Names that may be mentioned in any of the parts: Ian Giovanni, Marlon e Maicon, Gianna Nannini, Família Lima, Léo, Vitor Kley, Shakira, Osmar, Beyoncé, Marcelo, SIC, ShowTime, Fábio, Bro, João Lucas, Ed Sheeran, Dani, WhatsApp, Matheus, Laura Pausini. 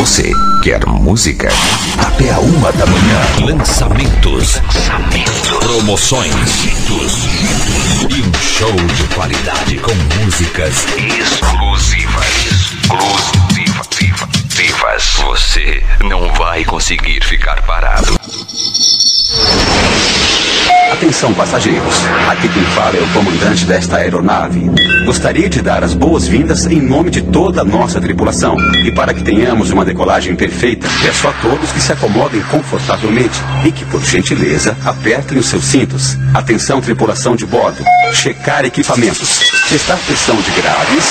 Você quer música? Até a 1 da manhã. Lançamentos. Promoções. E um show de qualidade com músicas exclusivas. Você não vai conseguir ficar parado. Atenção, passageiros, aqui quem fala é o comandante desta aeronave. Gostaria de dar as boas-vindas em nome de toda a nossa tripulação. E para que tenhamos uma decolagem perfeita, peço a todos que se acomodem confortavelmente e que, por gentileza, apertem os seus cintos. Atenção, tripulação de bordo, checar equipamentos, testar pressão de graves,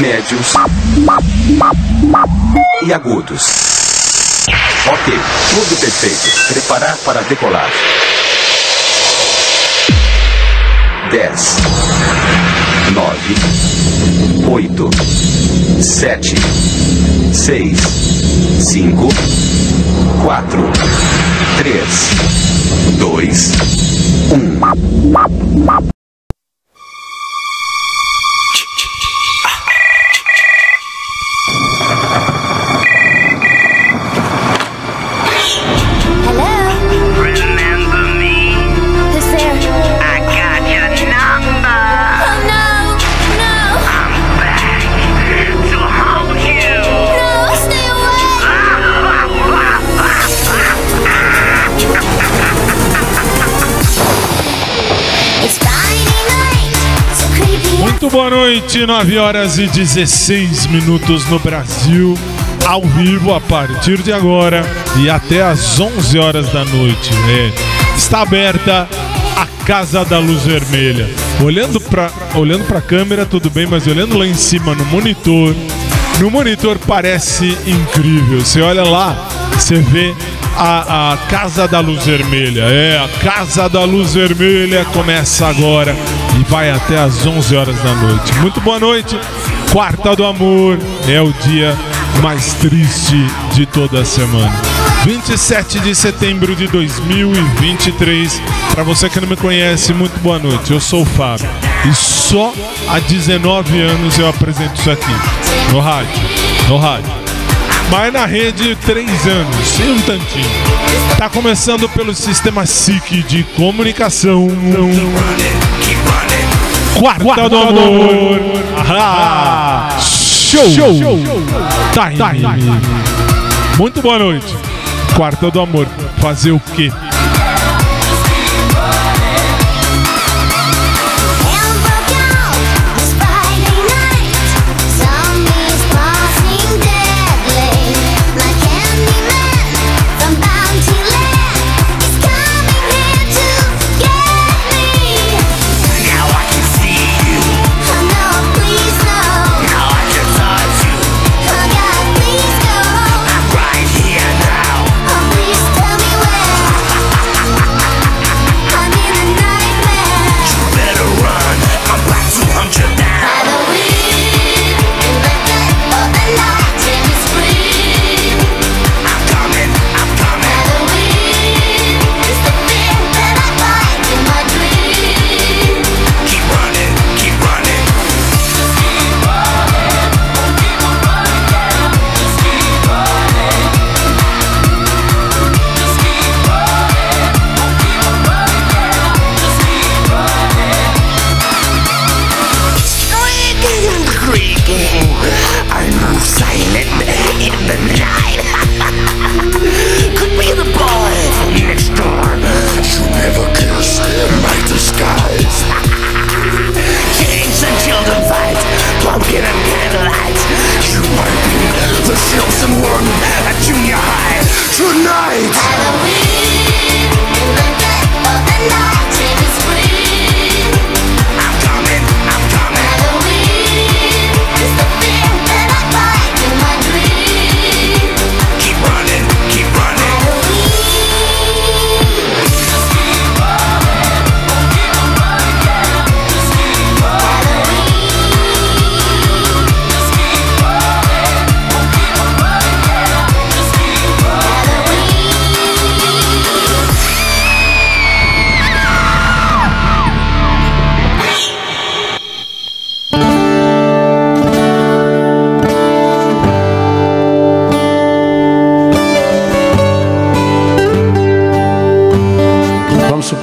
médios e agudos. Ok, tudo perfeito. Preparar para decolar. 10, 9, 8, 7, 6, 5, 4, 3, 2, 1. Boa noite, 9 horas e 16 minutos no Brasil, ao vivo a partir de agora e até às 11 horas da noite. Está aberta a Casa da Luz Vermelha. Olhando pra câmera tudo bem, mas olhando lá em cima no monitor parece incrível. Você olha lá, você vê a Casa da Luz Vermelha. A Casa da Luz Vermelha começa agora e vai até às 11 horas da noite. Muito boa noite. Quarta do Amor é o dia mais triste de toda a semana. 27 de setembro de 2023. Para você que não me conhece, muito boa noite. Eu sou o Fábio e só há 19 anos eu apresento isso aqui no rádio. Mas na rede, 3 anos, e um tantinho. Tá começando pelo sistema SIC de comunicação. Quarta do Amor. Show. Time. Muito boa noite. Quarta do Amor. Fazer o quê?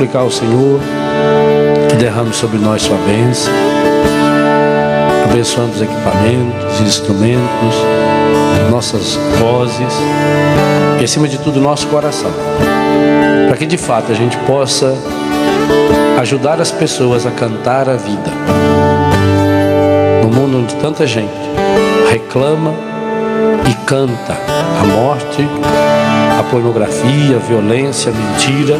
suplicar ao Senhor que derrame sobre nós sua bênção, abençoando os equipamentos, instrumentos, nossas vozes e, acima de tudo, nosso coração, para que de fato a gente possa ajudar as pessoas a cantar a vida no mundo onde tanta gente reclama e canta a morte, a pornografia, a violência, a mentira.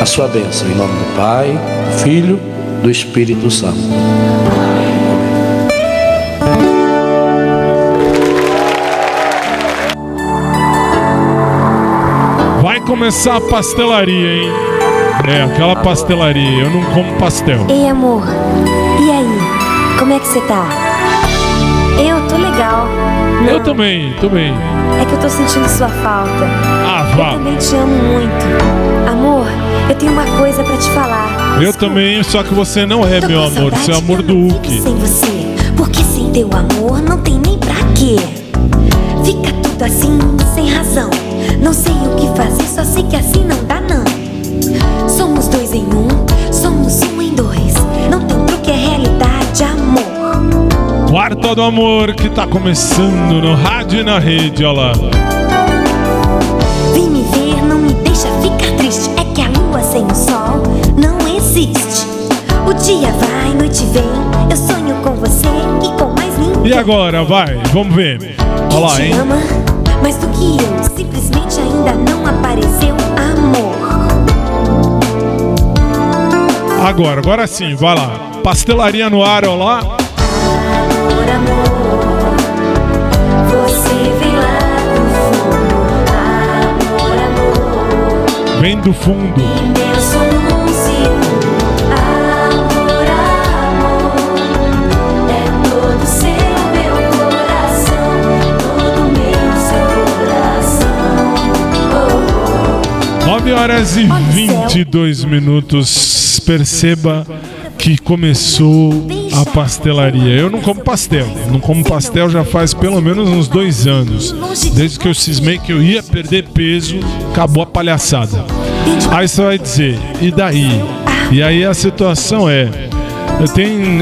a sua bênção, em nome do Pai, do Filho, do Espírito Santo. Vai começar a pastelaria, hein? É, aquela pastelaria, eu não como pastel. Ei, amor, e aí? Como é que você tá? Eu tô legal. Não. Eu também, tô bem. É que eu tô sentindo sua falta. Ah, vá. Eu também te amo muito. Amor, eu tenho uma coisa pra te falar. Eu também, só que você não é, meu amor. Você é amor do Hulk. Sem você, porque sem teu amor não tem nem pra quê. Fica tudo assim, sem razão. Não sei o que fazer, só sei que assim não dá, não. Somos dois em um, somos um em dois. Não tem truque, é realidade, amor. Quarta do Amor, que tá começando no rádio e na rede, olha lá. Vem me ver, não me deixa ficar triste. É que a lua sem o sol não existe. O dia vai, noite vem. Eu sonho com você e com mais ninguém. E agora, vai, vamos ver. Olha lá, hein? Quem te ama mais do que eu, simplesmente ainda não apareceu amor. Agora, agora sim, vai lá. Pastelaria no ar, olha lá. Vem do fundo. Amor, amor, é todo seu meu coração, todo meu seu coração. 9h22, perceba que começou a pastelaria. Eu não como pastel. Não como pastel já faz pelo menos uns 2 anos. Desde que eu cismei que eu ia perder peso, acabou a palhaçada. Aí você vai dizer, e daí? E aí a situação é, eu tenho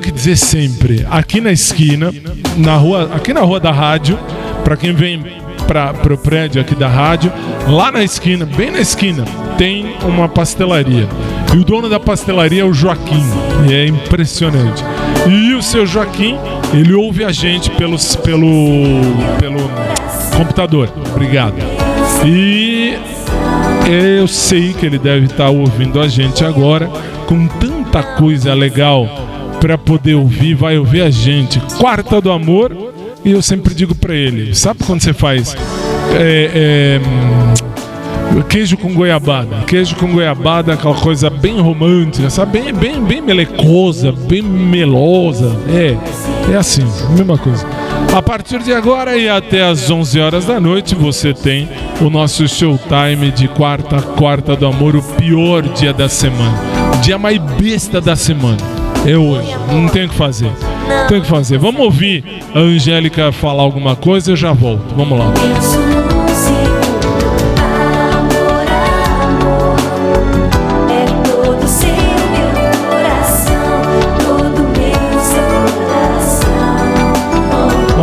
que dizer sempre, aqui na esquina, na rua, aqui na rua da rádio, para quem vem para o prédio aqui da rádio, lá na esquina, bem na esquina, tem uma pastelaria. E o dono da pastelaria é o Joaquim. E é impressionante. E o seu Joaquim, ele ouve a gente pelo computador. Obrigado. E eu sei que ele deve estar ouvindo a gente agora, com tanta coisa legal para poder ouvir, vai ouvir a gente. Quarta do Amor. E eu sempre digo para ele, sabe quando você faz queijo com goiabada. Queijo com goiabada, aquela coisa bem romântica, sabe? Bem melecosa, bem melosa. É assim, mesma coisa. A partir de agora e até às 11 horas da noite, você tem o nosso Showtime de quarta do amor, o pior dia da semana. O dia mais besta da semana. É hoje, não tem o que fazer. Não tem o que fazer. Vamos ouvir a Angélica falar alguma coisa, eu já volto. Vamos lá.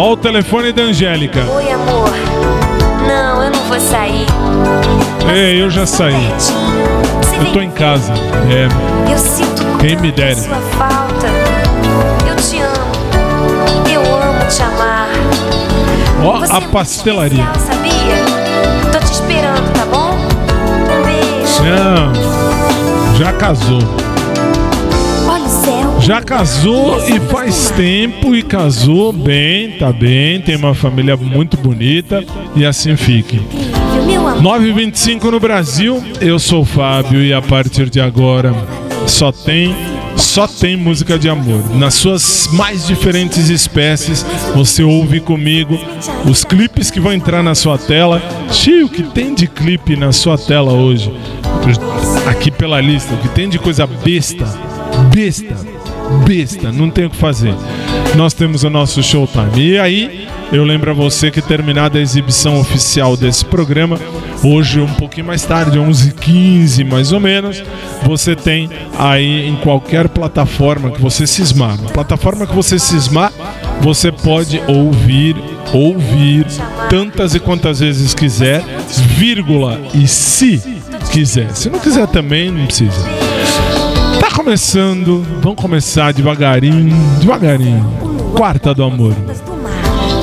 Olha o telefone da Angélica. Oi, amor. Não, eu não vou sair. Ei, eu já saí. Eu tô em casa. É. Eu sinto a sua falta. Eu te amo. Eu amo te amar. Ó, a pastelaria. É especial, sabia? Tô te esperando, tá bom? Um beijo. Não. Já casou. Já casou e faz tempo, e casou bem, tá bem, tem uma família muito bonita e assim fique. 9h25 no Brasil, eu sou o Fábio e a partir de agora só tem música de amor. Nas suas mais diferentes espécies, você ouve comigo os clipes que vão entrar na sua tela. Tio, que tem de clipe na sua tela hoje? Aqui pela lista, o que tem de coisa besta, não tem o que fazer. Nós temos o nosso Showtime. E aí, eu lembro a você que terminada a exibição oficial desse programa, hoje um pouquinho mais tarde, 11h15 mais ou menos, você tem aí em qualquer plataforma que você cismar. Na plataforma que você cismar, você pode ouvir tantas e quantas vezes quiser, vírgula, e se quiser. Se não quiser também, não precisa. Tá começando, vamos começar devagarinho. Quarta do Amor.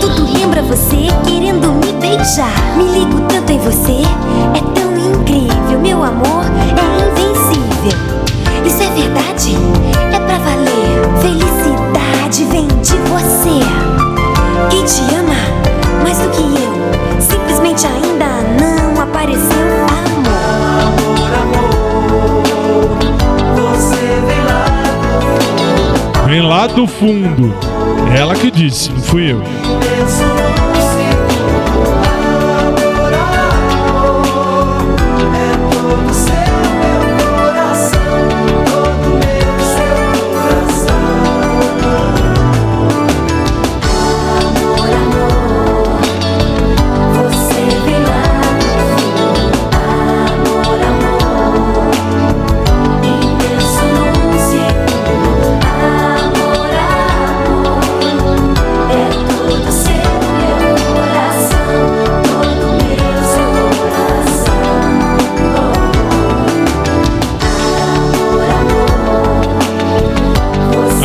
Tudo lembra você querendo me beijar. Me ligo tanto em você, é tão incrível. Meu amor é invencível. Isso é verdade, é pra valer. Felicidade vem de você. Quem te ama mais do que eu, simplesmente ainda não apareceu. Vem lá do fundo. Ela que disse, não fui eu.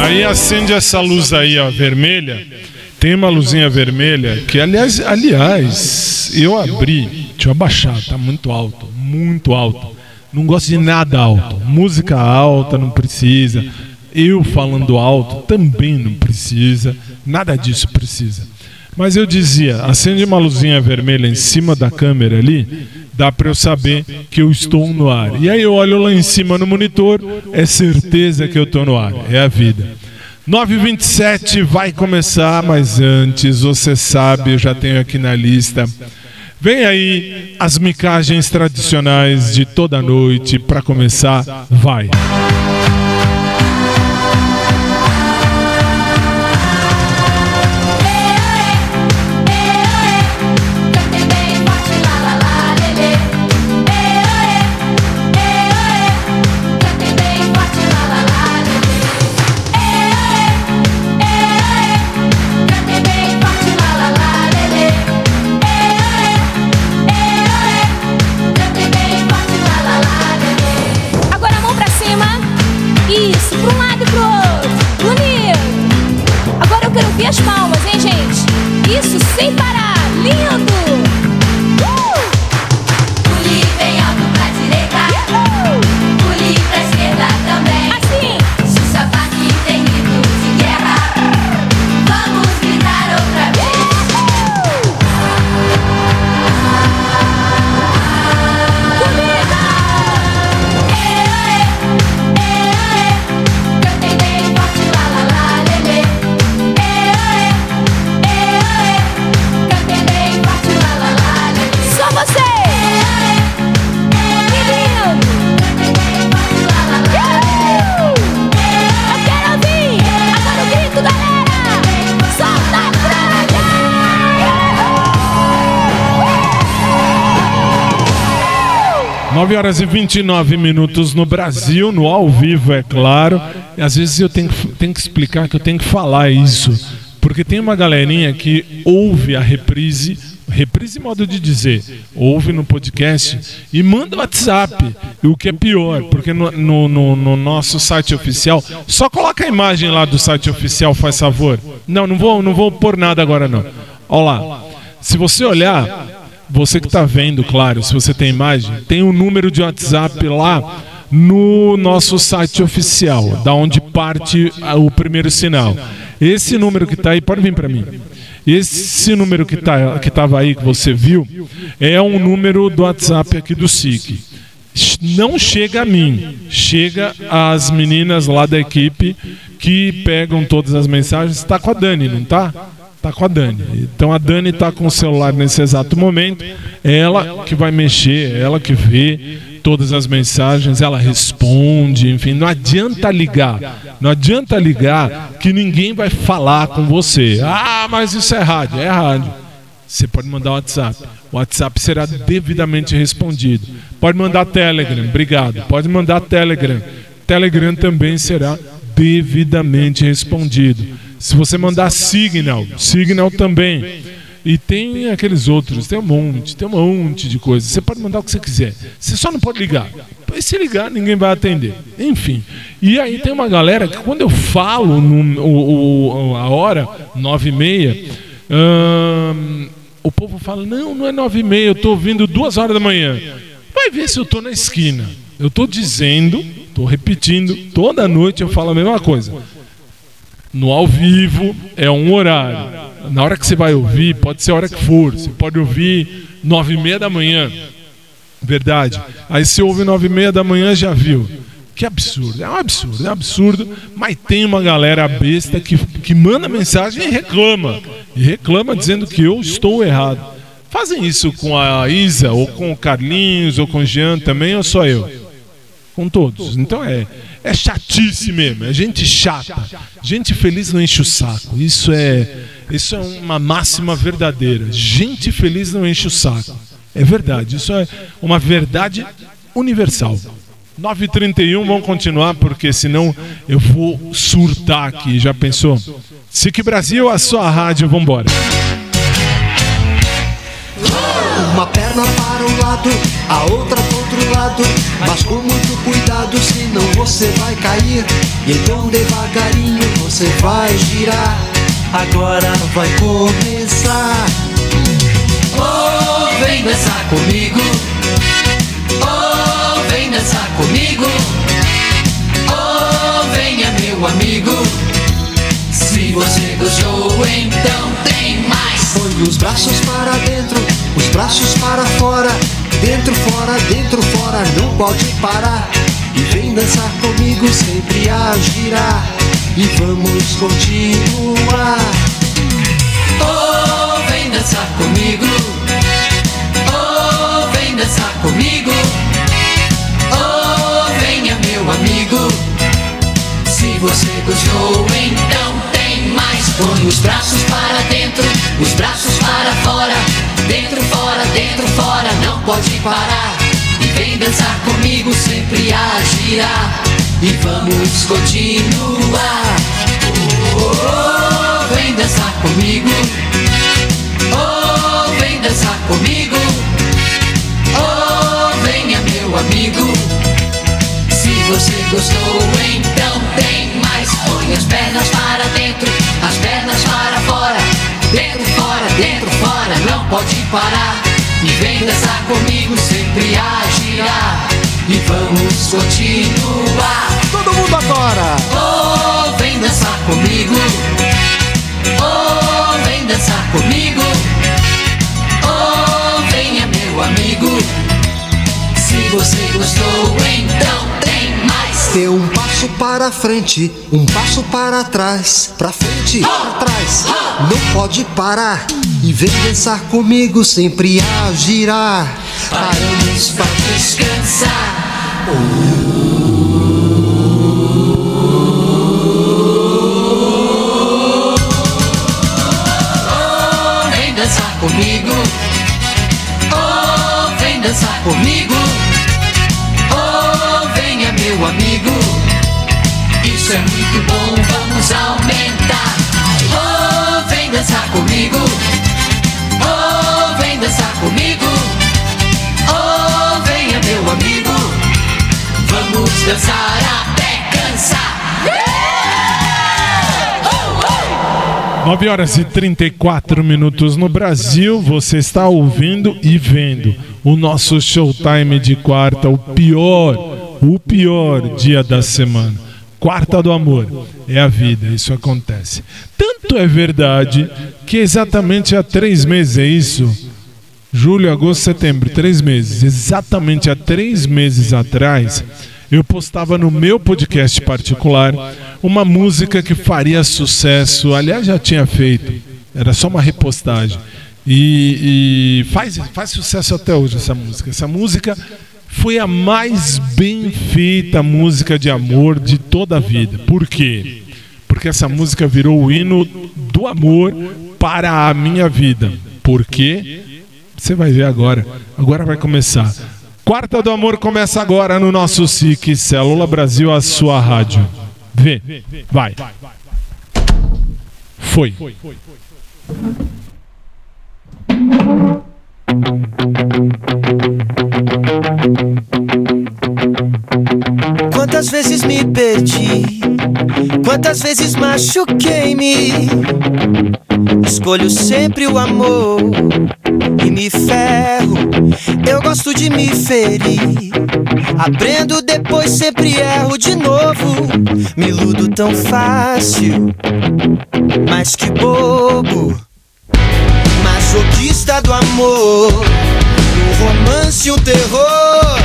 Aí acende essa luz aí, ó, vermelha. Tem uma luzinha vermelha que, aliás, eu abri. Deixa eu abaixar, tá muito alto. Não gosto de nada alto. Música alta não precisa. Eu falando alto também não precisa. Nada disso precisa. Mas eu dizia, acende uma luzinha vermelha em cima da câmera ali, dá para eu saber que eu estou no ar. E aí eu olho lá em cima no monitor, é certeza que eu estou no ar, é a vida. 9h27 vai começar, mas antes, você sabe, eu já tenho aqui na lista. Vem aí as micagens tradicionais de toda noite, para começar, vai. Horas e 29 minutos no Brasil, no ao vivo, é claro. E às vezes eu tenho que explicar que eu tenho que falar isso, porque tem uma galerinha que ouve a reprise, modo de dizer, ouve no podcast e manda WhatsApp, o que é pior, porque no nosso site oficial, só coloca a imagem lá do site oficial, faz favor. Não vou pôr nada agora não. Olha lá, se você olhar... Você que está vendo, claro, se você tem imagem, tem um número de WhatsApp lá no nosso site oficial, da onde parte o primeiro sinal. Esse número que está aí, pode vir para mim. Esse número que estava aí, que você viu, é um número do WhatsApp aqui do SIC. não chega a mim, chega às meninas lá da equipe que pegam todas as mensagens. Está com a Dani, não está? Está com a Dani. Então a Dani está com o celular nesse exato momento, é ela que vai mexer, é ela que vê todas as mensagens, ela responde, enfim, não adianta ligar. Não adianta ligar que ninguém vai falar com você. Ah, mas isso é rádio. É rádio. Você pode mandar WhatsApp. O WhatsApp será devidamente respondido. Pode mandar Telegram. Obrigado. Pode mandar Telegram. Telegram também será devidamente respondido. Se você mandar Signal, Signal também. E tem aqueles outros, tem um monte de coisa. Você pode mandar o que você quiser. Você só não pode ligar. E se ligar, ninguém vai atender. Enfim. E aí tem uma galera que quando eu falo a hora, 9h30, o povo fala, não, não é 9h30, eu estou ouvindo 2h da manhã. Vai ver se eu estou na esquina. Eu estou dizendo, estou repetindo, toda noite eu falo a mesma coisa. No ao vivo é um horário. Na hora que você vai ouvir, pode ser a hora que for. Você pode ouvir 9h30 da manhã. Verdade. Aí você ouve 9h30 da manhã, já viu. Que absurdo. É um absurdo, é um absurdo. Mas tem uma galera besta que manda mensagem e reclama. E reclama dizendo que eu estou errado. Fazem isso com a Isa, ou com o Carlinhos, ou com o Jean também, ou só eu? Com todos. Então é chatice mesmo. É gente chata. Gente feliz não enche o saco. Isso é uma máxima verdadeira. Gente feliz não enche o saco. É verdade. Isso é uma verdade universal. 9h31, vamos continuar, porque senão eu vou surtar aqui. Já pensou? SIC Brasil, a sua rádio. Vamos embora. Uma perna para um lado, a outra para o outro lado, mas com muito cuidado, senão você vai cair. E então devagarinho você vai girar. Agora vai começar. Oh, vem dançar comigo. Oh, vem dançar comigo. Oh, venha meu amigo. Se você gostou, então tem mais. Põe os braços para dentro, os braços para fora. Dentro, fora, dentro, fora, não pode parar. E vem dançar comigo, sempre a girar. E vamos continuar. Oh, vem dançar comigo. Oh, vem dançar comigo. Oh, venha meu amigo. Se você gostou, então tem mais. Põe os braços para dentro, os braços para fora. Dentro, fora, não pode parar. E vem dançar comigo, sempre a girar. E vamos continuar. Oh, vem dançar comigo. Oh, vem dançar comigo. Oh, venha meu amigo. Se você gostou, então tem mais. Põe as pernas para dentro, as pernas para fora. Dentro, fora, não pode parar. E vem dançar comigo, sempre a girar. E vamos continuar. Todo mundo agora. Oh, vem dançar comigo. Oh, vem dançar comigo. Oh, venha meu amigo. Se você gostou, então tem mais. Dê um passo para frente, um passo para trás. Pra frente, pra trás, não pode parar. E vem dançar comigo, sempre a girar. Paramos pra descansar. Oh, vem dançar comigo. Oh, vem dançar comigo. Oh, venha meu amigo. Isso é muito bom, vamos aumentar. Oh, vem dançar comigo. Oh, vem dançar comigo. Oh, venha meu amigo. Vamos dançar até cansar. 9h34 no Brasil, você está ouvindo e vendo o nosso Showtime de quarta, o pior dia da semana. Quarta do amor, é a vida, isso acontece. Tanto é verdade que exatamente há 3 meses, é isso? Julho, agosto, setembro, 3 meses. Exatamente há 3 meses atrás, eu postava no meu podcast particular uma música que faria sucesso. Aliás, já tinha feito, era só uma repostagem. E faz sucesso até hoje essa música. Essa música foi a mais bem feita música de amor de toda a vida. Por quê? Porque essa música virou o hino do amor para a minha vida. Por quê? Você vai ver agora. Agora vai começar. Quarta do Amor começa agora no nosso SIC, Célula Brasil, a sua rádio. Vê, vai. Foi. Quantas vezes me perdi, quantas vezes machuquei-me. Escolho sempre o amor e me ferro. Eu gosto de me ferir, aprendo depois, sempre erro de novo. Me iludo tão fácil, mas que bobo. Masoquista do amor, um romance, um terror.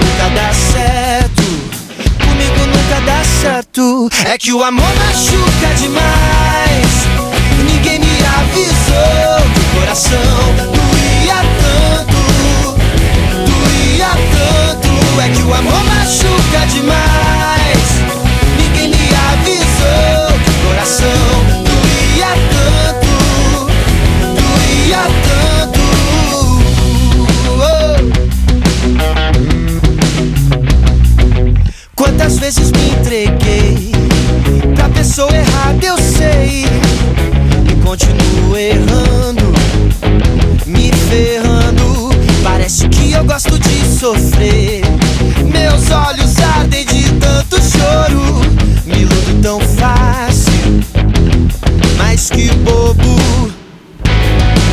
Nunca dá certo, comigo nunca dá certo. É que o amor machuca demais. Ninguém me avisou que o coração doía tanto, é que o amor machuca demais. Ninguém me avisou que o coração doía tanto, oh. Quantas vezes me entreguei pra pessoa errada, eu sei. Continuo errando, me ferrando. Parece que eu gosto de sofrer. Meus olhos ardem de tanto choro. Me iludo tão fácil, mas que bobo.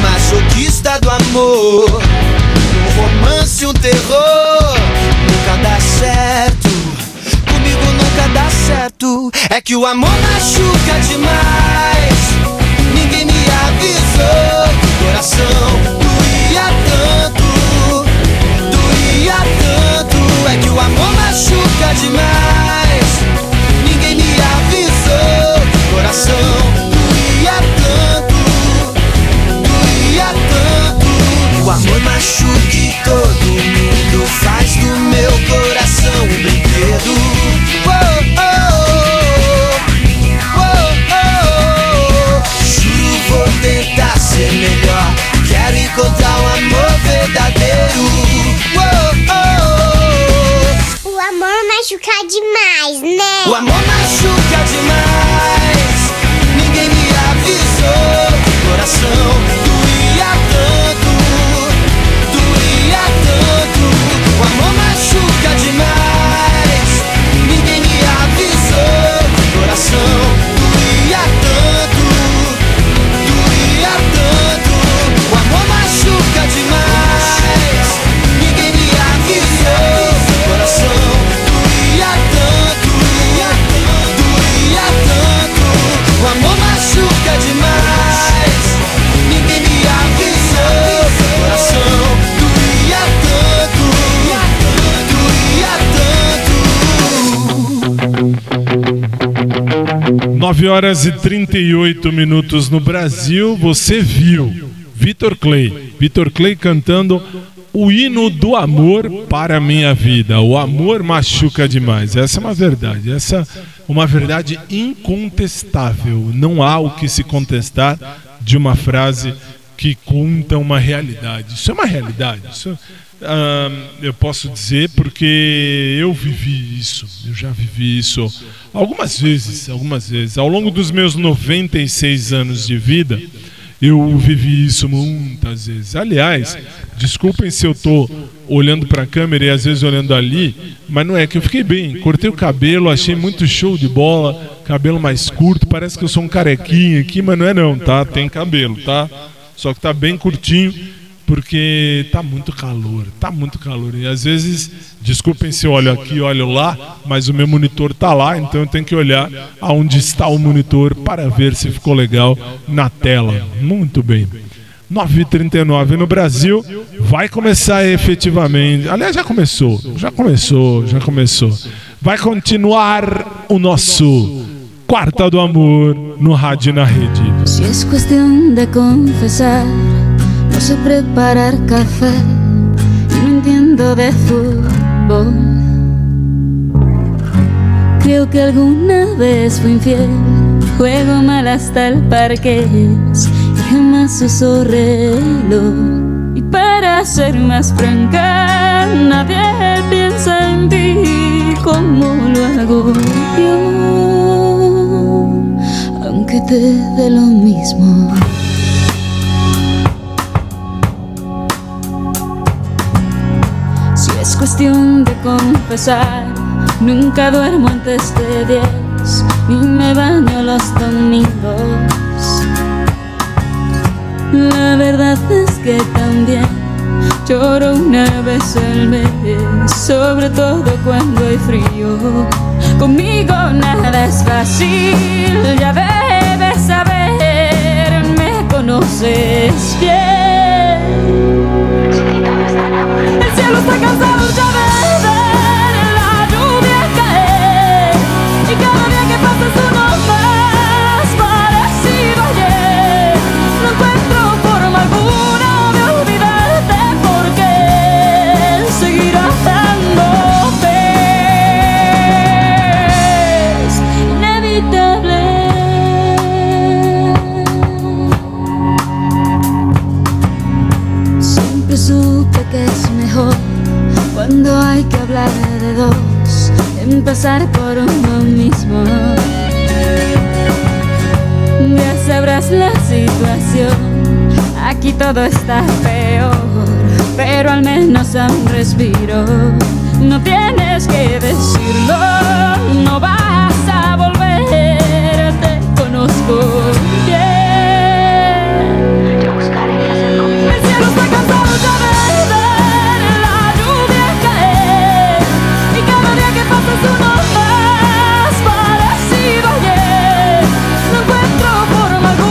Masoquista do amor, um romance, um terror. Nunca dá certo, comigo nunca dá certo. É que o amor machuca demais. Ninguém me avisou que o coração doía tanto, é que o amor machuca demais. Ninguém me avisou que o coração doía tanto, o amor machuca e todo mundo faz do meu coração um brinquedo. Oh, oh. Melhor, quero encontrar o amor verdadeiro. Oh, oh, oh. O amor machuca demais, né? O amor machuca demais. Ninguém me avisou que o coração doía tanto, o amor machuca demais. Ninguém me avisou que o coração doía tanto. Tanto. 9h38 no Brasil, você viu Vitor Kley. Vitor Kley cantando o hino do amor para a minha vida. O amor machuca demais. Essa é uma verdade. Essa é uma verdade incontestável. Não há o que se contestar de uma frase que conta uma realidade. Isso é uma realidade. Isso, eu posso dizer porque eu vivi isso. Eu já vivi isso algumas vezes. Ao longo dos meus 96 anos de vida, eu vivi isso muitas vezes. Aliás, desculpem se eu estou olhando para a câmera e às vezes olhando ali, mas não é que eu fiquei bem. Cortei o cabelo, achei muito show de bola, cabelo mais curto, parece que eu sou um carequinho aqui, mas não é não, tá? Tem cabelo, tá? Só que tá bem curtinho, porque tá muito calor. E às vezes, desculpem se eu olho aqui, olho lá, mas o meu monitor tá lá, então eu tenho que olhar aonde está o monitor para ver se ficou legal na tela. Muito bem. 9h39 no Brasil, vai começar efetivamente. Aliás, já começou. Vai continuar o nosso Quarta do Amor no Rádio na Rede. Se é questão de confessar, não sei preparar café, não entendo de futebol. Creo que alguma vez fui infiel, juego mal hasta el parqués. Jamás uso reloj. Y para ser más franca, nadie piensa en ti como lo hago yo, aunque te dé lo mismo. Si es cuestión de confesar, nunca duermo antes de 10, ni me baño los domingos. La verdad es que también lloro una vez al mes, sobre todo cuando hay frío. Conmigo nada es fácil, ya debes saber, me conoces bien. El cielo está cansado ya de ver la lluvia caer, y cada día que pasa es uno más parecido ayer. No encuentro alguna de olvidarte porque seguirás dando vez inevitable. Siempre supe que es mejor cuando hay que hablar de dos, empezar por uno mismo. Ya sabrás la situación, aquí todo está peor, pero al menos aún respiro. No tienes que decirlo, no vas a volver, te conozco bien. Yo buscaré hacer conmigo. El cielo está cansado ya de ver la lluvia caer, y cada día que pasa es uno más parecido ayer. No encuentro forma alguna.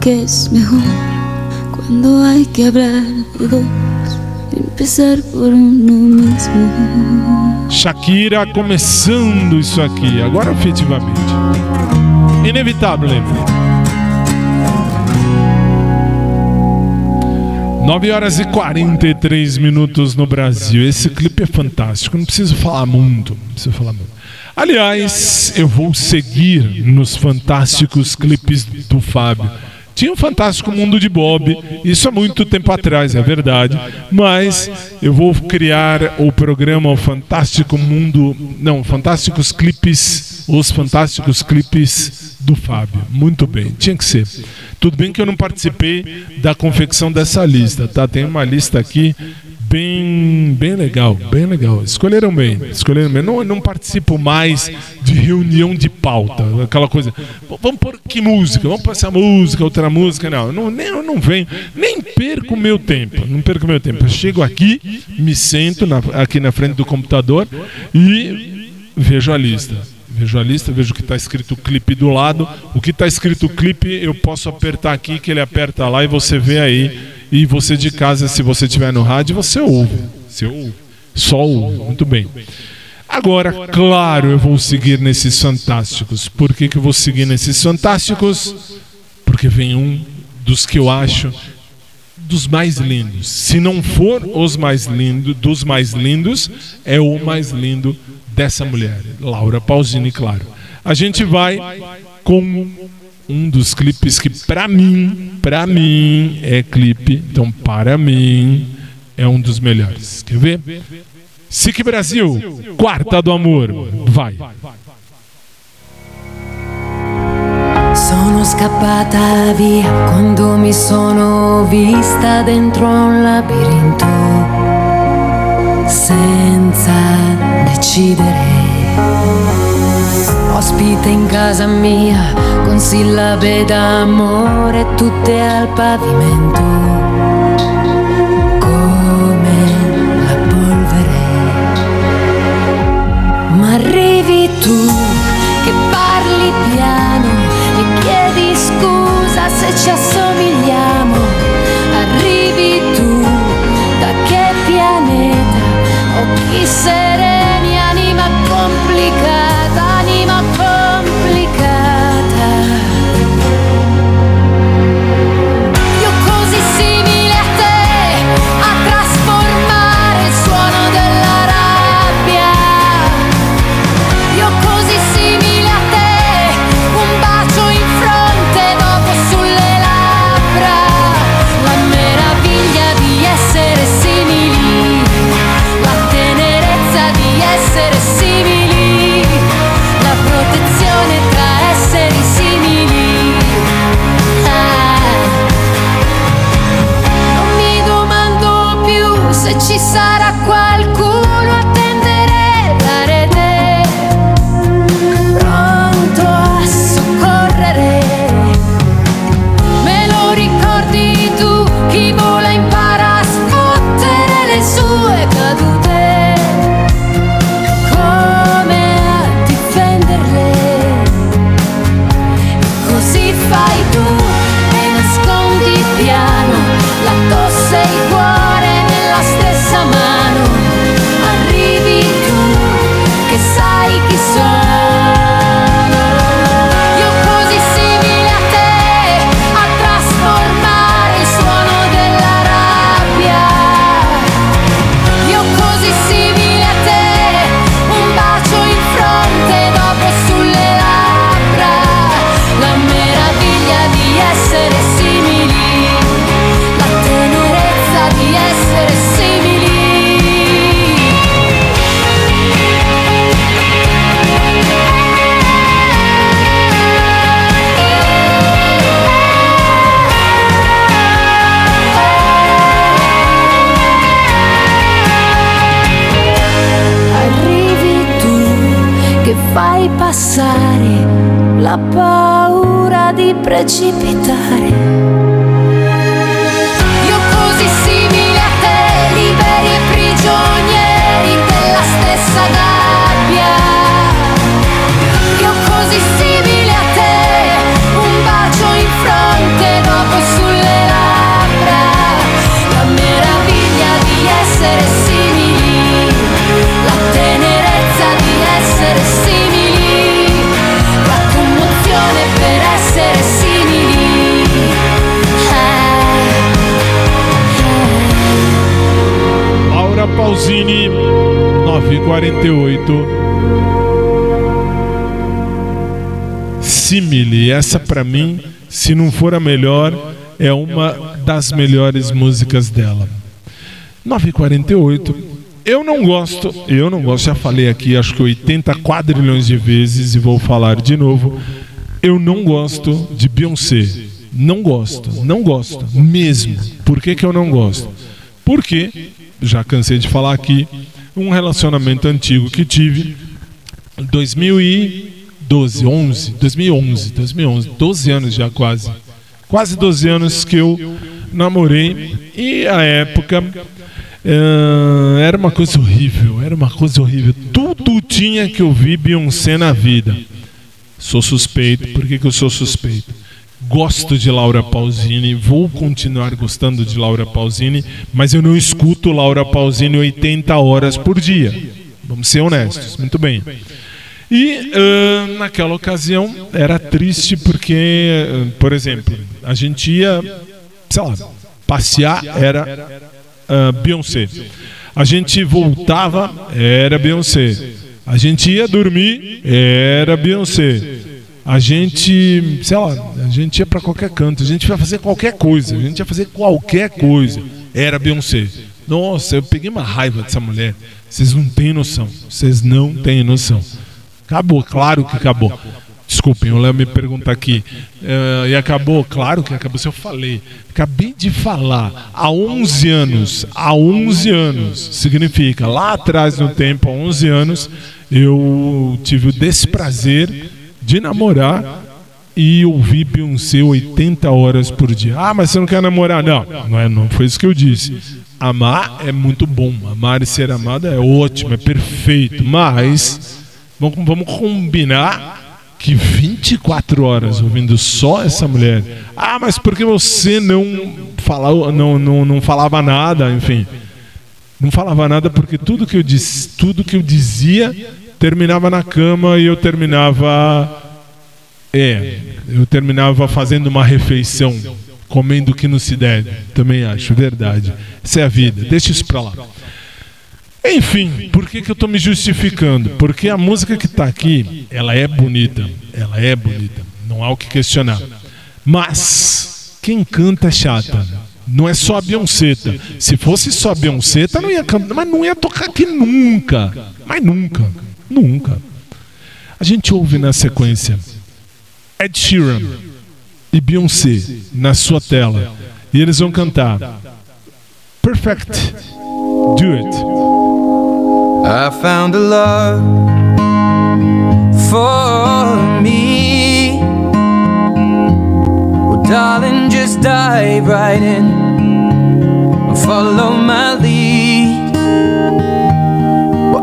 Que es mejor cuando hay que hablar de dos, empezar por uno mesmo. Shakira começando isso aqui, agora efetivamente. Inevitável. 9h43 no Brasil. Esse clipe é fantástico, não preciso falar muito, não preciso falar muito. Aliás, eu vou seguir nos fantásticos clipes do Fábio. Tinha um fantástico mundo de Bob, isso há muito tempo atrás, é verdade. Mas eu vou criar o programa O Fantástico Mundo... Não, Fantásticos Clipes... Os Fantásticos Clipes do Fábio. Muito bem, tinha que ser. Tudo bem que eu não participei da confecção dessa lista, tá? Tem uma lista aqui bem legal. Escolheram bem. Não participo mais de reunião de pauta, aquela coisa. Vamos pôr que música? Vamos passar música, outra música? Não, eu não venho. Nem perco meu tempo. Eu chego aqui, me sento aqui na frente do computador e vejo a lista. Vejo o que está escrito clipe do lado. O que está escrito clipe, eu posso apertar aqui, que ele aperta lá e você vê aí. E você de casa, se você estiver no rádio, você ouve. Só ouve. Muito bem. Agora, claro, eu vou seguir nesses fantásticos. Por que eu vou seguir nesses fantásticos? Porque vem um dos que eu acho dos mais lindos. Se não for os mais lindos, dos mais lindos, é o mais lindo dessa mulher, Laura Pausini, claro. A gente vai com um dos clipes que pra mim é clipe, então para mim é um dos melhores. Quer ver? SIC Brasil, Quarta do Amor, vai. Sono scappata via quando mi sono vista dentro un labirinto senza decidere. Ospite in casa mia con sillabe d'amore tutte al pavimento come la polvere. Ma arrivi tu che parli piano e chiedi scusa se ci assomigliamo. Arrivi tu da che pianeta o chi sereni, anima complicata, anima complicata. Io così simile a te, a trasformare il suono della rabbia. Io così simile a te, un bacio in fronte, dopo sulle labbra. La meraviglia di essere simili, la tenerezza di essere simili, protezione tra esseri simili. Non mi domando più se ci sarà qualcuno a tendere la rete, pronto a soccorrere. Me lo ricordi tu, chi vola impara a sfottere le sue cadute. Fai passare la paura di precipitare. Io così simile a te, liberi e prigionieri della stessa gabbia. Io così simile a te, un bacio in fronte, dopo sulle labbra. La meraviglia di essere simili, la tenerezza di essere simili, per essere simili. Laura Pausini, 9h48. Simili, essa pra mim, se não for a melhor, é uma das melhores músicas dela. 9h48. Eu não gosto, já falei aqui, acho que 80 quadrilhões de vezes, e vou falar de novo. Eu não gosto de Beyoncé. Não gosto mesmo. Por que que eu não gosto? Porque, já cansei de falar aqui, um relacionamento antigo que tive, 2011, 12 anos já quase. Quase 12 anos que eu namorei, e a época era uma coisa horrível, Tudo tinha que ouvir Beyoncé na vida. Sou suspeito. Por que que eu sou suspeito? Gosto de Laura Pausini, vou continuar gostando de Laura Pausini, mas eu não escuto Laura Pausini 80 horas por dia. Vamos ser honestos, muito bem. E naquela ocasião era triste porque, por exemplo, a gente ia, sei lá, passear, era Beyoncé. A gente voltava, era Beyoncé. A gente ia dormir, era Beyoncé. A gente, sei lá, a gente ia pra qualquer canto, a gente ia fazer qualquer coisa, era Beyoncé. Nossa, eu peguei uma raiva dessa mulher. Vocês não têm noção. Acabou, claro que acabou. Desculpem, o Léo me pergunta aqui. E acabou? Claro que acabou, se eu falei. Acabei de falar. Há 11 anos. Há 11 anos. Significa, lá atrás no tempo, há 11 anos, eu tive o desprazer de namorar e ouvir Beyoncé 80 horas por dia. Ah, mas você não quer namorar? Não, não foi isso que eu disse. Amar é muito bom. Amar e ser amada é ótimo, é perfeito. Mas vamos combinar que 24 horas ouvindo só essa mulher. Ah, mas porque você não falava nada, enfim. Não falava nada porque tudo que eu dizia terminava na cama e eu terminava fazendo uma refeição, comendo o que não se deve. Também acho, verdade. Essa é a vida. Deixa isso pra lá. Enfim, por que eu tô me justificando? Porque a música que tá aqui, ela é bonita. Ela é bonita. Não há o que questionar. Mas quem canta é chata. Não é só a Beyoncé. Se fosse só a Beyoncé, não ia cantar, mas não ia tocar aqui nunca. Mas nunca. Nunca. A gente ouve na sequência Ed Sheeran e Beyoncé na sua tela. E eles vão cantar Perfect. Do It. I found a love for me. Well, darling, just dive right in and follow my lead. Well,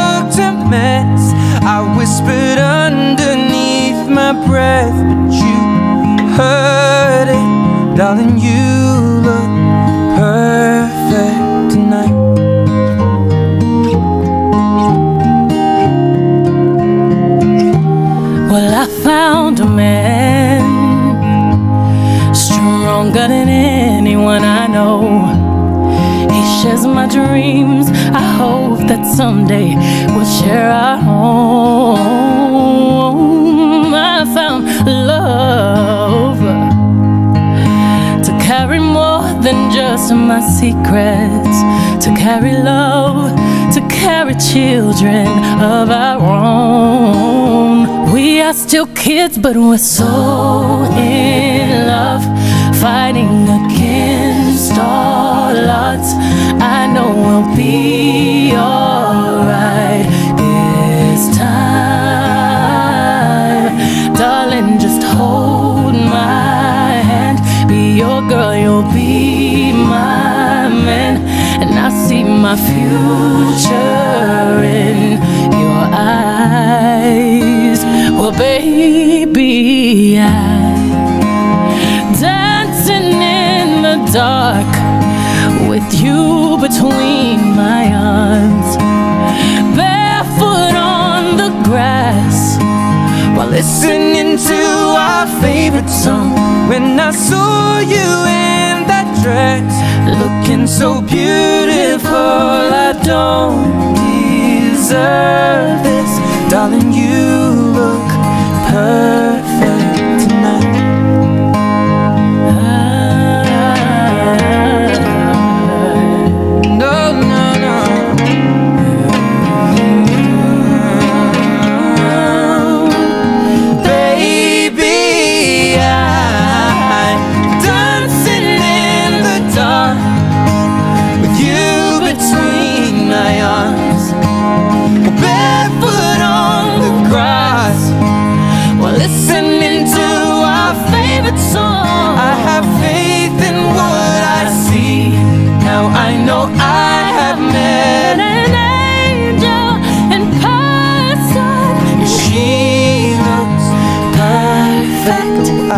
a mess, I whispered underneath my breath, but you heard it, darling. You look perfect. Well, I found a man stronger than anyone I know. He shares my dreams. I hope that someday we'll share our home. I found love to carry more than just my secrets, to carry love, to carry children of our own. We are still kids, but we're so in love, fighting against all odds. I know we'll be alright this time. Darling, just hold my hand. Be your girl, you'll be my man. And I see my future in your eyes. Well, baby, I'm dancing in the dark with you between my arms, barefoot on the grass, while listening to our favorite song. When I saw you in that dress, looking so beautiful, I don't deserve this. Darling, you look perfect tonight. No, no, no. Baby, I'm dancing in the dark with you between my arms.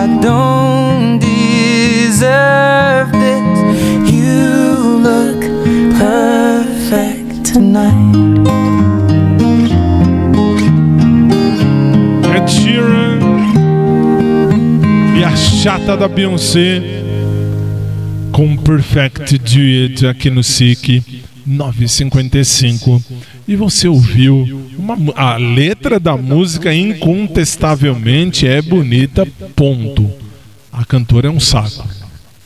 I don't deserve this. You look perfect tonight. Ed Sheeran e a chata da Beyoncé com Perfect Duet aqui no SIC 9h55. E você ouviu a letra da música, incontestavelmente é bonita, ponto. A cantora é um saco,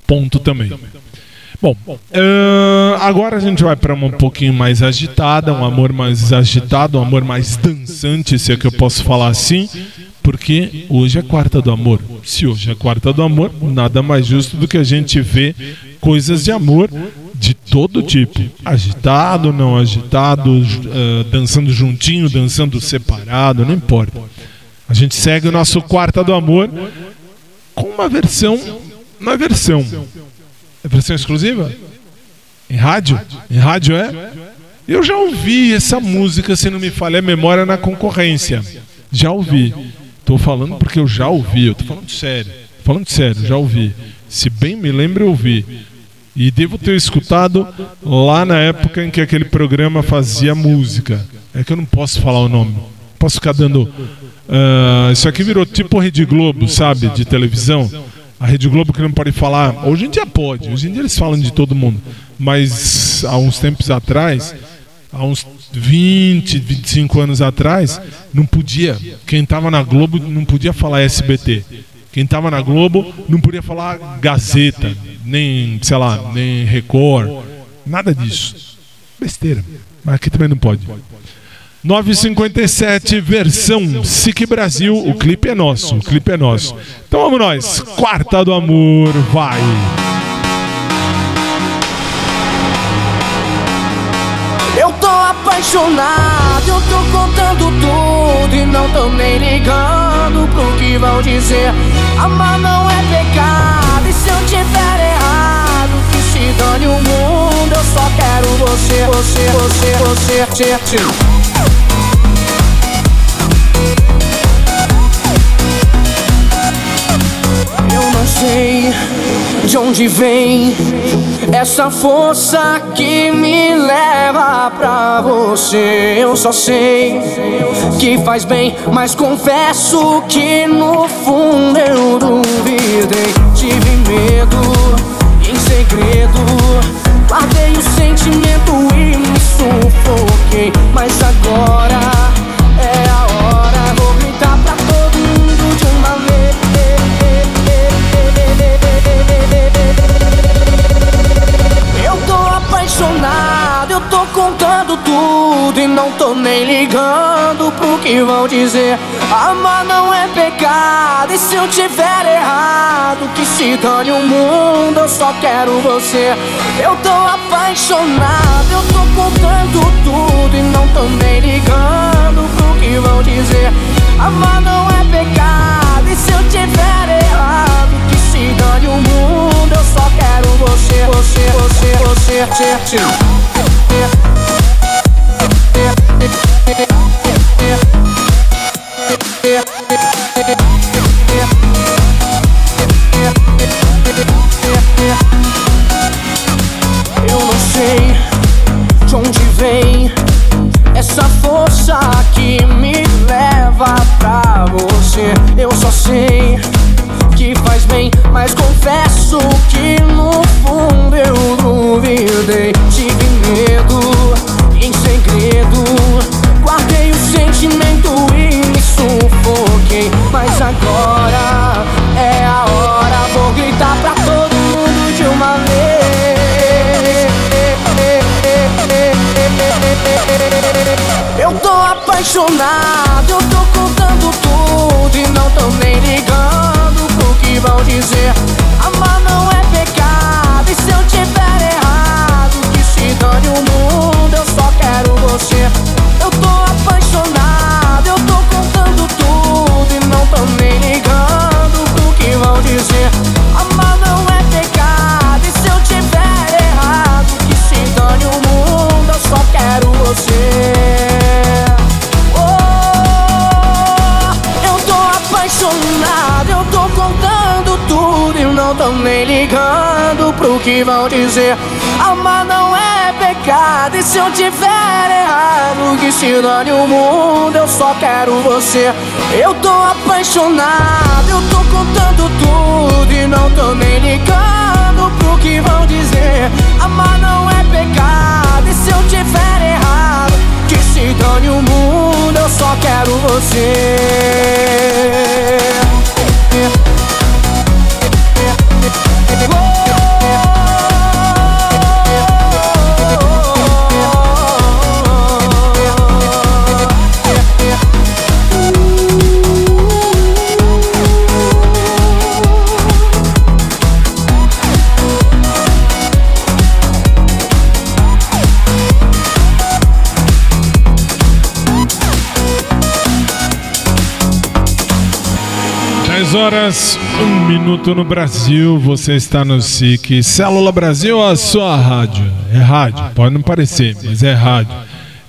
ponto também. Bom, agora a gente vai para uma um pouquinho mais agitada, um amor mais agitado, um amor mais dançante, se é que eu posso falar assim, porque hoje é quarta do amor. Se hoje é quarta do amor, nada mais justo do que a gente ver coisas de amor de todo tipo, agitado, não agitado, dançando juntinho, dançando separado, não importa. A gente segue o nosso Quarta do Amor com uma versão, não é versão, é versão exclusiva? Em rádio é? Eu já ouvi essa música, se não me falha a memória, na concorrência, já ouvi, tô falando porque eu já ouvi, eu tô falando sério, já ouvi, se bem me lembro eu ouvi. E devo ter escutado lá na época em que aquele programa fazia música. É que eu não posso falar o nome. Posso ficar dando... isso aqui virou tipo Rede Globo, sabe? De televisão. A Rede Globo que não pode falar. Hoje em dia pode. Hoje em dia eles falam de todo mundo. Mas há uns tempos atrás, há uns 20, 25 anos atrás, não podia. Quem estava na Globo não podia falar SBT. Quem estava na Globo não podia falar Gazeta, nem, sei lá, nem Record, nada disso. Besteira, mas aqui também não pode. 9h57, versão SIC Brasil, o clipe é nosso, o clipe é nosso. Então vamos nós, Quarta do Amor, vai! Eu tô apaixonado, eu tô contando tudo e não tô nem ligando pro que vão dizer. Amar não é pecado, e se eu tiver errado, que se dane o mundo, eu só quero você, você, você, você, você, você. Eu não sei de onde vem essa força que me leva pra você. Eu só sei que faz bem, mas confesso que no fundo eu duvidei. Tive medo, em segredo guardei o sentimento e me sufoquei. Mas agora é a hora, vou gritar pra todo mundo de uma vez. Eu tô apaixonado, eu tô contando tudo e não tô nem ligando pro que vão dizer. Amar não é pecado, e se eu tiver errado, que se dane o mundo, eu só quero você. Eu tô apaixonado, eu tô contando tudo e não tô nem ligando pro que vão dizer. Amar não é pecado, e se eu tiver errado, que se dane o mundo, eu só quero você, você, você, você, você, você. Eu não sei de onde vem essa força que me leva pra você. Eu só sei que faz bem, mas confesso que no fundo eu duvidei. Tive medo, em segredo guardei o sentimento e me sufoquei. Mas agora é a hora, vou gritar pra todo mundo de uma vez. Eu tô apaixonado. não tô nem ligando pro que vão dizer. Amar não é pecado, e se eu tiver errado, que se dane o mundo, eu só quero você. Eu tô apaixonado, eu tô contando tudo e não tô nem ligando pro que vão dizer. Amar não é pecado, e se eu tiver errado, que se dane o mundo, eu só quero você. Horas, 1 minuto no Brasil, você está no SIC. Célula Brasil, a sua rádio. É rádio, pode não parecer, mas é rádio.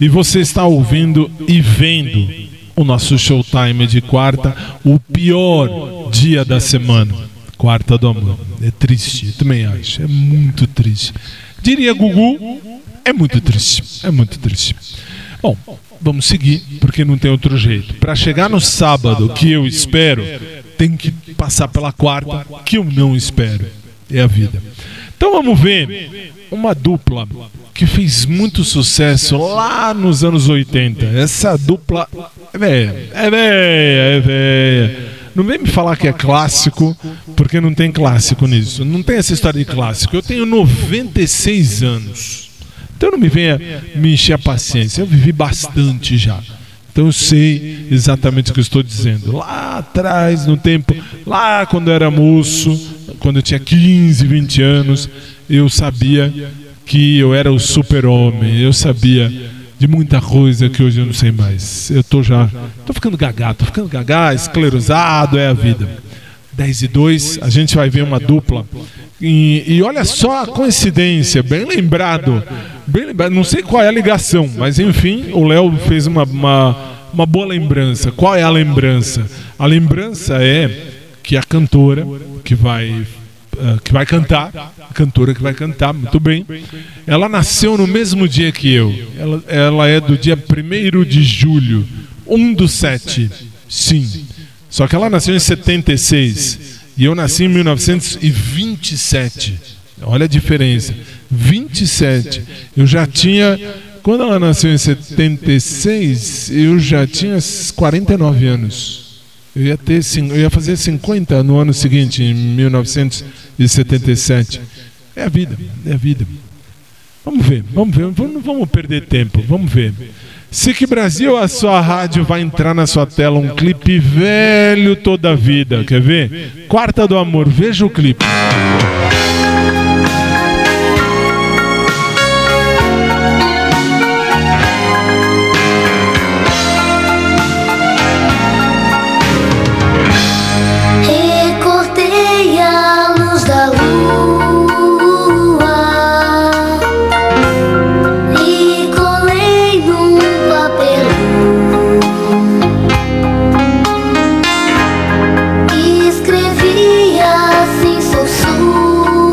E você está ouvindo e vendo o nosso Showtime de quarta, o pior dia da semana. Quarta do amor. É triste, eu também acho. É muito triste. Diria Gugu, é muito triste. É muito triste. Bom, vamos seguir, porque não tem outro jeito. Para chegar no sábado, que eu espero, tem que passar pela quarta, que eu não espero. É a vida. Então vamos ver uma dupla que fez muito sucesso lá nos anos 80. Essa dupla é velha, é velha, é velha. Não vem me falar que é clássico, porque não tem clássico nisso. Não tem essa história de clássico. Eu tenho 96 anos. Então não me venha me encher a paciência. Eu vivi bastante já. Então eu sei exatamente o que eu estou dizendo. Lá atrás, no tempo, lá quando eu era moço, quando eu tinha 15, 20 anos, eu sabia que eu era o super-homem. Eu sabia de muita coisa que hoje eu não sei mais. Eu tô ficando gagá, esclerosado, é a vida. 10:02, a gente vai ver uma dupla. E olha só a coincidência, bem lembrado. Não sei qual é a ligação, mas enfim, o Léo fez uma boa lembrança. Qual é a lembrança? A lembrança é que a cantora que vai cantar, a cantora que vai cantar, muito bem, ela nasceu no mesmo dia que eu. Ela é do dia 1º de julho, 1/7, sim. Só que ela nasceu em 76 e eu nasci em 1927. Olha a diferença, 27. Eu já tinha, quando ela nasceu em 76, eu já tinha 49 anos. Eu ia fazer 50 no ano seguinte, em 1977. É a vida, é a vida. Vamos ver, não vamos perder tempo, vamos ver. SIC Brasil, a sua rádio, vai entrar na sua tela um clipe velho toda a vida, quer ver? Quarta do Amor, veja o clipe. Escrevi assim, sussurro.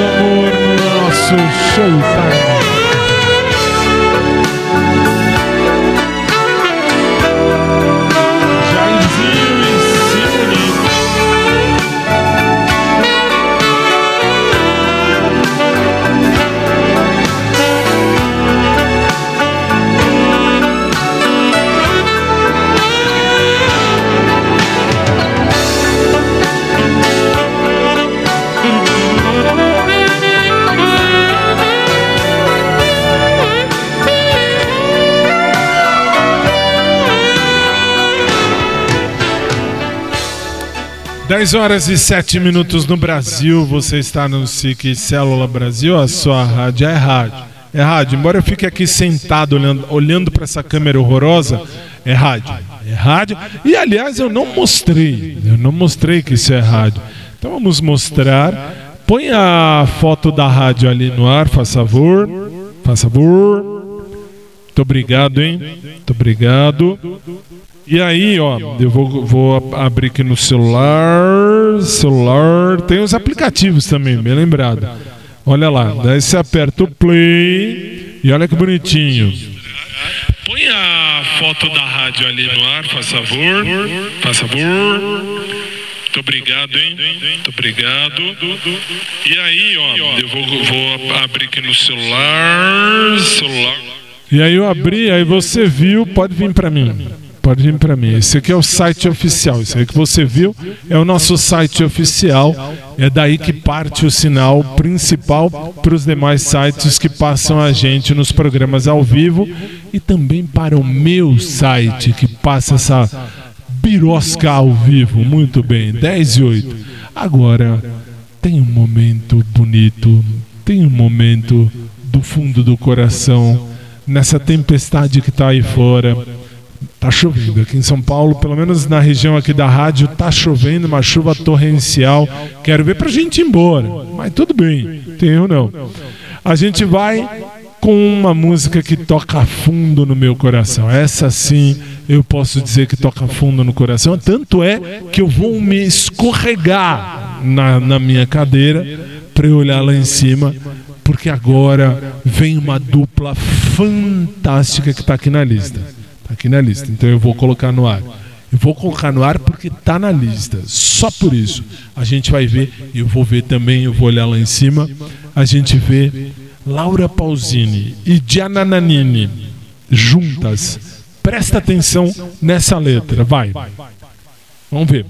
de amor no nosso Showtime. Dez horas e 7 minutos no Brasil, você está no SIC Célula Brasil, a sua rádio é rádio. É rádio, embora eu fique aqui sentado olhando para essa câmera horrorosa, é rádio. É rádio. E aliás, eu não mostrei que isso é rádio. Então vamos mostrar. Põe a foto da rádio ali no ar, faz favor. Faz favor. Muito obrigado, hein? Muito obrigado. E aí, ó, eu vou abrir aqui no celular, tem os aplicativos também, bem lembrado. Olha lá, daí você aperta o play e olha que bonitinho. Põe a foto da rádio ali no ar, faz favor, faz favor. Muito obrigado, hein? Muito obrigado. E aí, ó, eu vou abrir aqui no celular. E aí eu abri, aí você viu, pode vir pra mim. Pode vir para mim. Esse aqui é o site oficial. Isso aí que você viu é o nosso site oficial. É daí que parte o sinal principal para os demais sites que passam a gente nos programas ao vivo e também para o meu site que passa essa birosca ao vivo. Muito bem, 10:08. Agora tem um momento bonito, tem um momento do fundo do coração nessa tempestade que está aí fora. Tá chovendo aqui em São Paulo, pelo menos na região aqui da rádio, tá chovendo, uma chuva torrencial. Quero ver pra gente ir embora, mas tudo bem, tem ou não. A gente vai com uma música que toca fundo no meu coração. Essa sim, eu posso dizer que toca fundo no coração, tanto é que eu vou me escorregar na minha cadeira pra eu olhar lá em cima, porque agora vem uma dupla fantástica que tá aqui na lista. Aqui na lista, então eu vou colocar no ar. Eu vou colocar no ar porque tá na lista. Só por isso. A gente vai ver, eu vou ver também, eu vou olhar lá em cima. A gente vê Laura Pausini e Gianna Nannini juntas. Presta atenção nessa letra, vai. Vamos ver.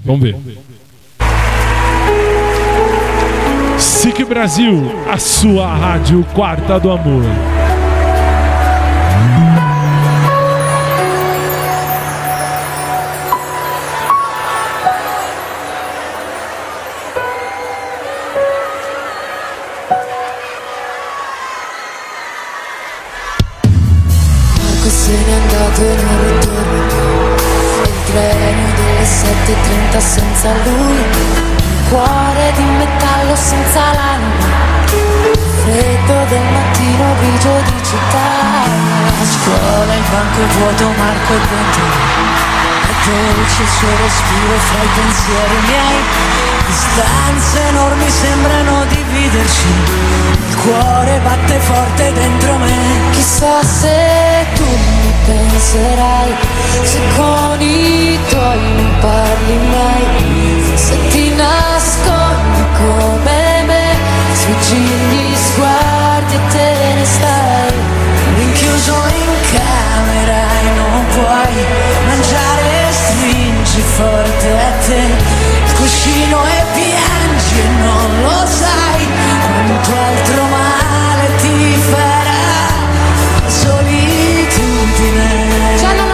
SIC Brasil, a sua rádio Quarta do Amor. Senza lui, un cuore di metallo senza l'anima, freddo del mattino, grigio di città, a scuola il banco è vuoto, Marco è dentro, è dolce il suo respiro fra i pensieri miei, distanze enormi sembrano dividerci, il cuore batte forte dentro me, chissà se tu mi penserai, se con i tuoi non parli mai, se ti nascondi come me, sfuggirgli sguardi e te ne stai, rinchiuso in camera e non puoi mangiare, stringi forte a te il cuscino e piangi e non lo sai, quanto altro male ti farà solitudine. Gianna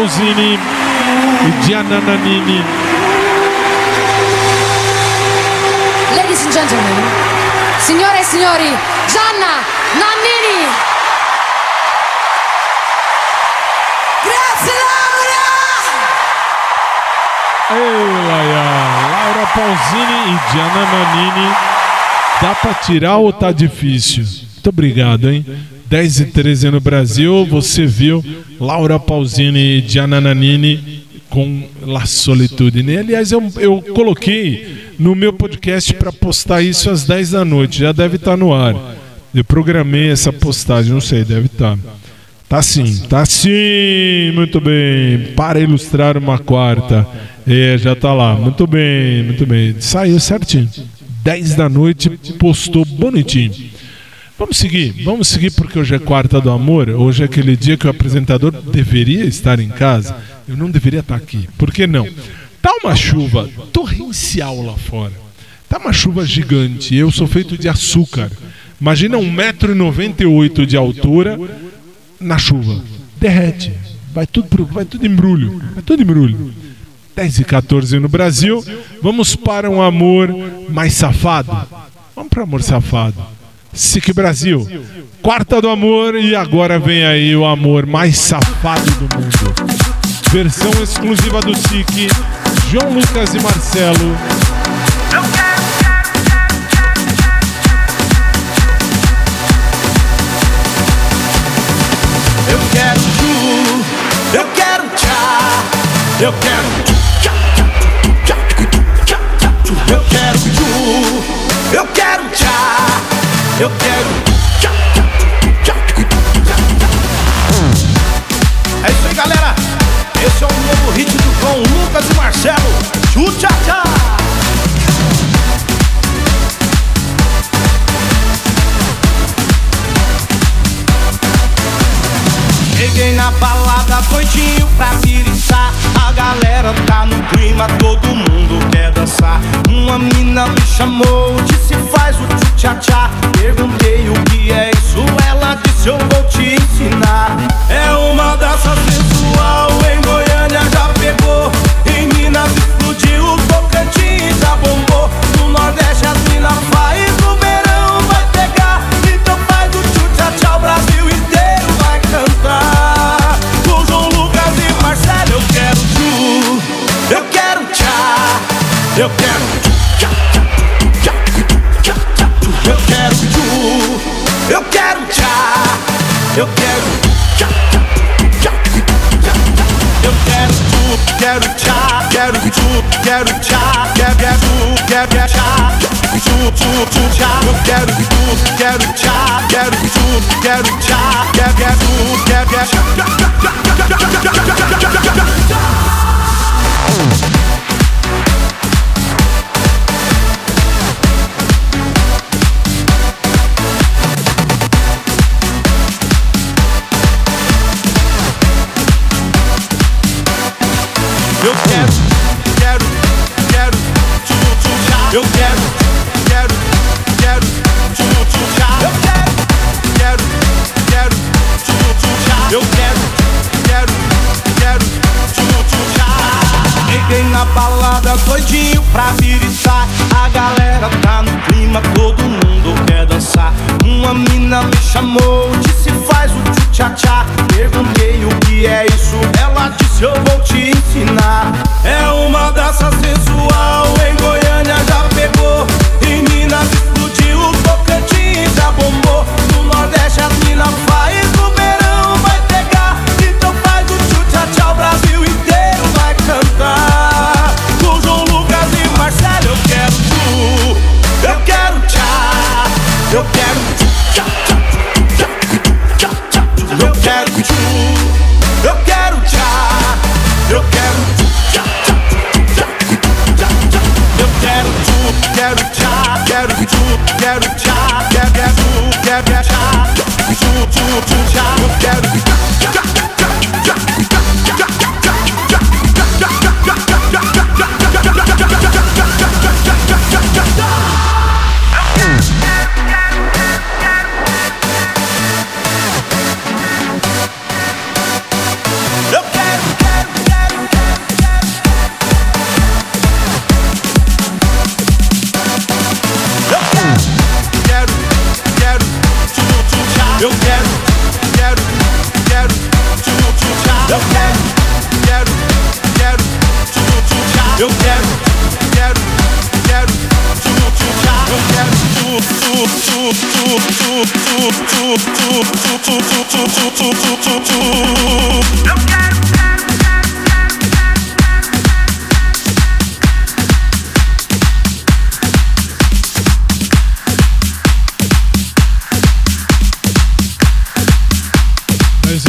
Pausini e Gianna Nannini. Ladies and gentlemen, signore e signori, Gianna Nannini. Grazie Laura! Laura Pausini e Gianna Nannini. Dá pra tirar ou tá difícil? Muito obrigado, hein? 10h13 no Brasil, você viu Laura Pausini e Gianna Nannini com La Solitude. Aliás, eu coloquei no meu podcast para postar isso às 10 da noite, já deve estar no ar. Eu programei essa postagem, não sei, deve estar. Tá sim, tá sim, muito bem. Para ilustrar uma quarta. É, já tá lá, muito bem, muito bem. Saiu certinho. 10 da noite, postou bonitinho. Vamos seguir porque hoje é quarta do amor, hoje é aquele dia que o apresentador deveria estar em casa, eu não deveria estar aqui, por que não? Tá uma chuva torrencial lá fora, tá uma chuva gigante, eu sou feito de açúcar, imagina 1,98 m de altura na chuva, derrete, vai tudo embrulho. 10h14 no Brasil, vamos para um amor mais safado, vamos para amor safado. SIC Brasil, quarta do amor, e agora vem aí o amor mais safado do mundo. Versão exclusiva do SIC, João Lucas e Marcelo. Eu quero tu, eu quero tchá, eu quero tu, eu quero tu, eu quero tchá. Eu quero. É isso aí, galera. Esse é o novo hit do João Lucas e Marcelo. Chucha, tchá. Cheguei na balada doidinho pra piriçar. A galera tá no clima, todo mundo quer dançar. Uma mina me chamou, disse faz o tchá-tchá. Perguntei o que é isso, ela disse eu vou te ensinar. É uma dança sensual, em Goiânia já pegou, em Minas explodiu, Tocantins já bombou. No Nordeste as minas faz, no verão vai pegar. Então faz o tchá-tchá, o Brasil inteiro vai cantar. Com João Lucas e Marcelo, eu quero tu, eu quero tchá, eu quero tchá. Eu quero tu, eu quero tchá, eu quero tchá, tchá, tchá. Eu quero tu, quero tchá, quero tu, quero tchá, quero tu, quero tchá, tu, tu, tu, tchá. Eu quero tu, quero tchá, quero tu, quero tchá, quero tu, quero tchá. Eu quero, quero, quero, tu, tu, já. Eu quero, quero, quero, tu, tu, já. Eu quero, quero, quero, tu, tu, já. Eu quero, quero, quero, tu, tu, já. Cheguei na balada doidinho pra viriçar. A galera tá no clima, todo mundo quer dançar. Uma mina me chamou, disse faz o tchá-tchá. Perguntei o que é isso, ela disse eu vou te ensinar. É uma dança sensual, em Goiânia já pegou, em Minas explodiu, Tocantins já bombou. No Nordeste as mina faz, no verão vai pegar. Então faz o tchá-tchá, o Brasil inteiro vai cantar. Com João Lucas e Marcelo, eu quero tu, eu quero tchá, eu quero tu. Eu quero tchá, eu quero tchá, tchá, tchá, tchá, tchá. Eu quero tchá, quero tu, quero tchá, quero tu, quero tchá, tu, tu, tu, tchá. Eu quero tchá, tchá, tchá, tchá, tchá, tchá, Eu quero tchutchuchar. Eu quero tchutchuchar. Eu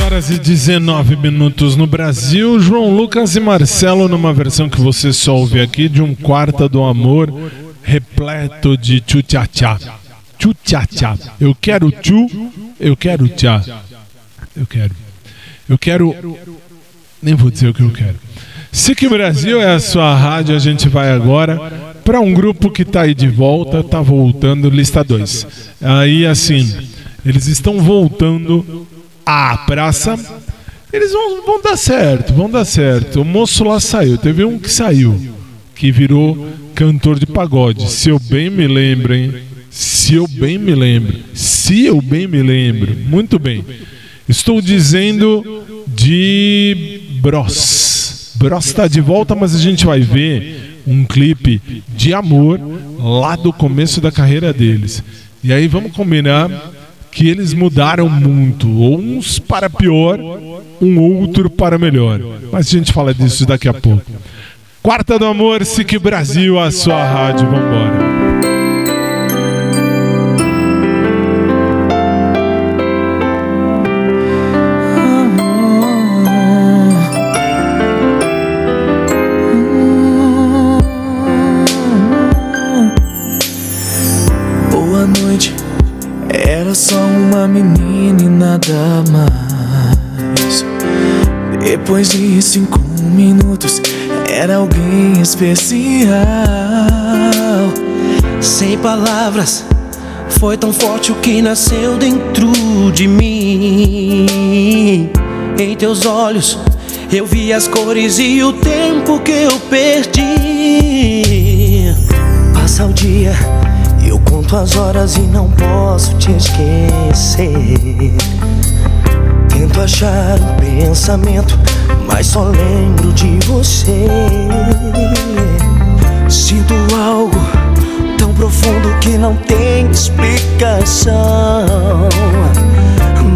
horas e 19 minutos no Brasil. João Lucas e Marcelo, numa versão que você só ouve aqui, de um quarto do amor repleto de tchu-tchá-tchá. Tchu-tchá-tchá. Eu quero tchu, eu quero tchá. Eu quero. Nem vou dizer o que eu quero. SIC Brasil é a sua rádio. A gente vai agora para um grupo que tá aí de volta, tá voltando, lista 2. Aí assim, eles estão voltando. A praça, eles vão dar certo, O moço lá saiu, teve um que saiu, que virou cantor de pagode. Se eu bem me lembro, muito bem. Estou dizendo de Bros. Bros está de volta, mas a gente vai ver um clipe de amor lá do começo da carreira deles. E aí vamos combinar que eles mudaram muito, uns para pior, um outro para melhor. Mas a gente fala disso daqui a pouco. Quarta do Amor, SIC Brasil, a sua rádio. Vambora. Nada mais. Depois de 5 minutos era alguém especial. Sem palavras, foi tão forte o que nasceu dentro de mim. Em teus olhos eu vi as cores e o tempo que eu perdi. Passa o dia, eu conto as horas e não posso te esquecer. Tento achar um pensamento, mas só lembro de você. Sinto algo tão profundo que não tem explicação.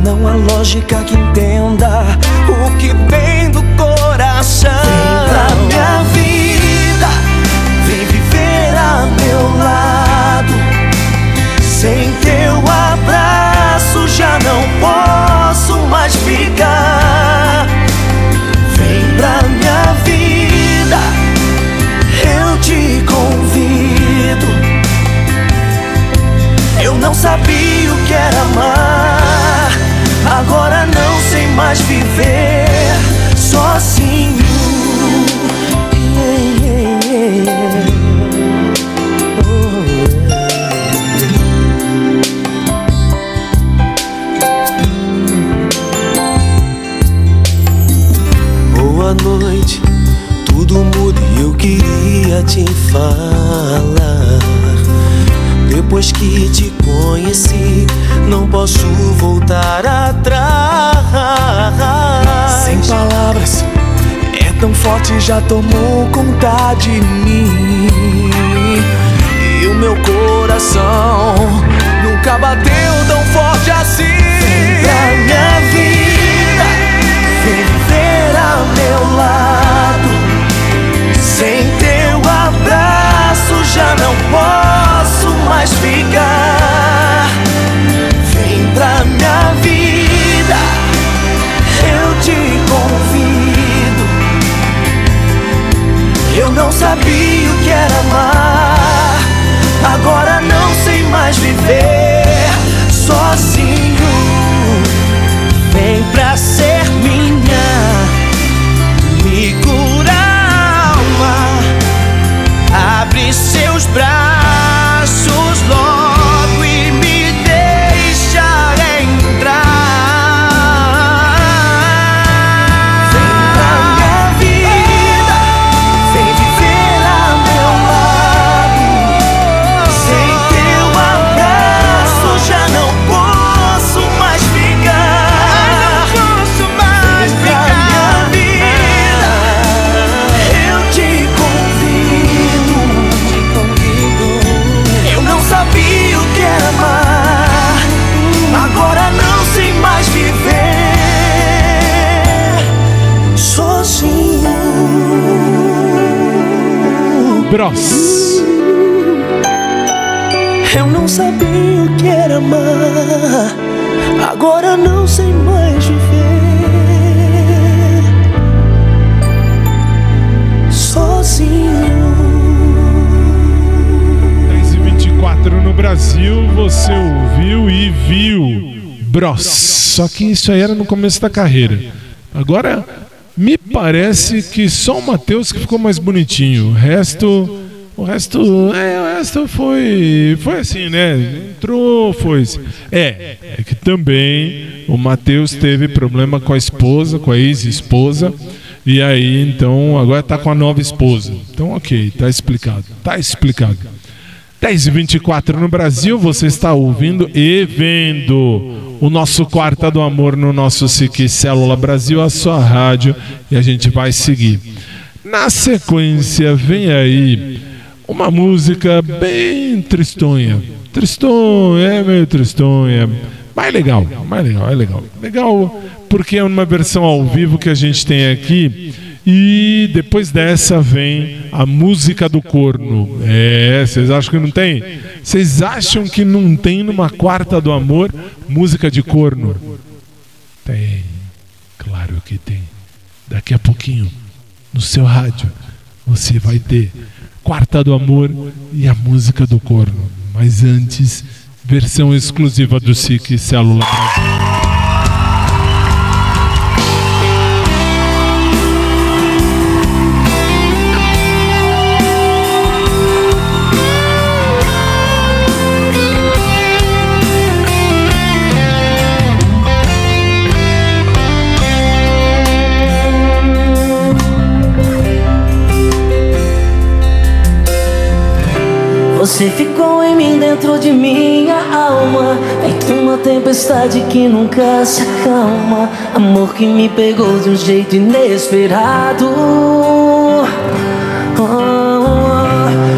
Não há lógica que entenda o que vem do coração. Vem pra minha vida, vem viver ao meu lado. Sem teu abraço já não posso mais ficar. Vem pra minha vida, eu te convido. Eu não sabia o que era amar, agora não sei mais viver sozinho. Boa noite, tudo muda e eu queria te falar. Depois que te conheci, não posso voltar atrás. Sem palavras, é tão forte, já tomou conta de mim. E o meu coração nunca bateu tão forte assim. Vem pra minha vida, vem viver ao meu lado. Sem teu abraço já não posso mais ficar. Vem pra minha vida, eu te convido. Eu não sabia o que era amar, agora não sei mais viver sozinho. Vem pra ser minha, me cura a alma, abre seus braços logo e me deixa entrar. Vem pra minha vida, vem viver ao meu lado. Sem teu abraço já não posso Bros. Eu não sabia o que era amar, agora não sei mais viver sozinho. 10h24 no Brasil, você ouviu e viu Bros. Só que isso aí era no começo da carreira. Agora, me parece que só o Matheus que ficou mais bonitinho. O resto foi assim, né? Entrou, foi assim. É que também o Matheus teve problema com a esposa, com a ex-esposa. E aí, então, agora tá com a nova esposa. Então, ok, tá explicado. 10h24 no Brasil, você está ouvindo e vendo o nosso Quarta do Amor no nosso SIC Célula Brasil, a sua rádio, e a gente vai seguir. Na sequência, vem aí uma música bem tristonha. Meio tristonha. Mas legal. Legal porque é uma versão ao vivo que a gente tem aqui. E depois dessa vem a música do corno. É, vocês acham que não tem? Vocês acham que não tem numa Quarta do Amor música de corno? Tem, claro que tem. Daqui a pouquinho, no seu rádio, você vai ter Quarta do Amor e a música do corno. Mas antes, versão exclusiva do SIC Célula Brasil. Você ficou em mim, dentro de minha alma, feito uma tempestade que nunca se acalma. Amor que me pegou de um jeito inesperado.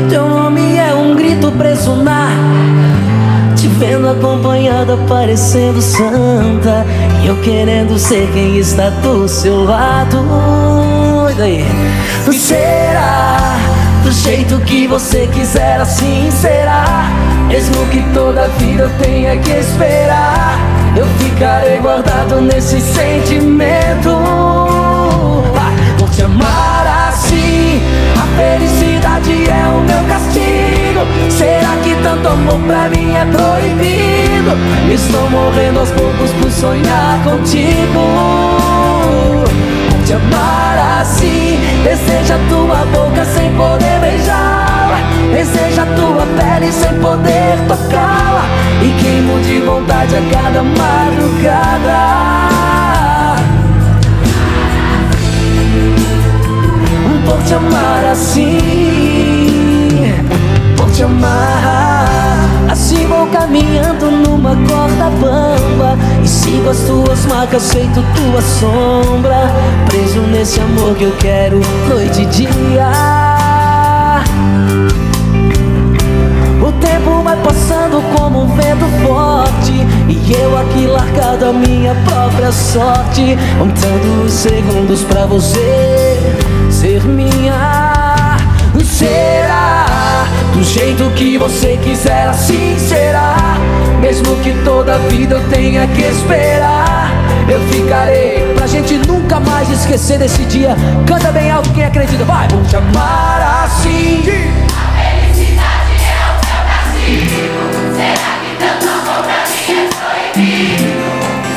Teu nome é um grito preso na... Te vendo acompanhada, parecendo santa, e eu querendo ser quem está do seu lado. E daí? Será? Do jeito que você quiser, assim será. Mesmo que toda a vida eu tenha que esperar, eu ficarei guardado nesse sentimento. Vou te amar assim. A felicidade é o meu castigo. Será que tanto amor pra mim é proibido? Me estou morrendo aos poucos por sonhar contigo. Vou te amar assim. Deseja tua boca sem poder beijá-la, deseja tua pele sem poder tocá-la, e queimo de vontade a cada madrugada. Por te amar assim, por te amar assim, vou caminhando numa corda bamba, e sigo as tuas marcas feito tua sombra, preso nesse amor que eu quero noite e dia. O tempo vai passando como um vento forte, e eu aqui largado a minha própria sorte, contando os segundos pra você ser minha. Será? Do jeito que você quiser, assim será. Mesmo que toda a vida eu tenha que esperar, eu ficarei pra gente nunca mais esquecer desse dia. Canta bem alto quem acredita, vai! Vou te amar assim. A felicidade é o seu castigo. Será que tanto amor pra mim é proibido?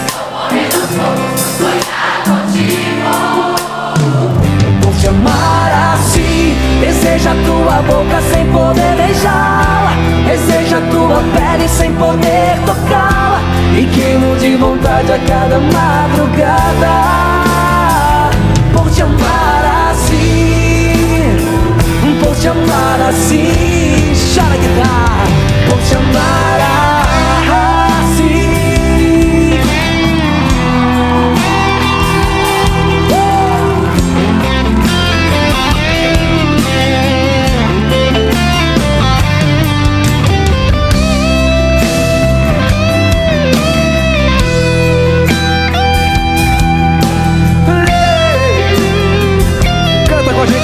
Estou morrendo aos poucos por sonhar contigo. Vou te amar assim. Deseja tua boca sem poder beijá-la, deseja tua pele sem poder tocá-la, e queimo de vontade a cada madrugada. Por te amar assim, por te amar assim, chora guitarra. Por te amar assim.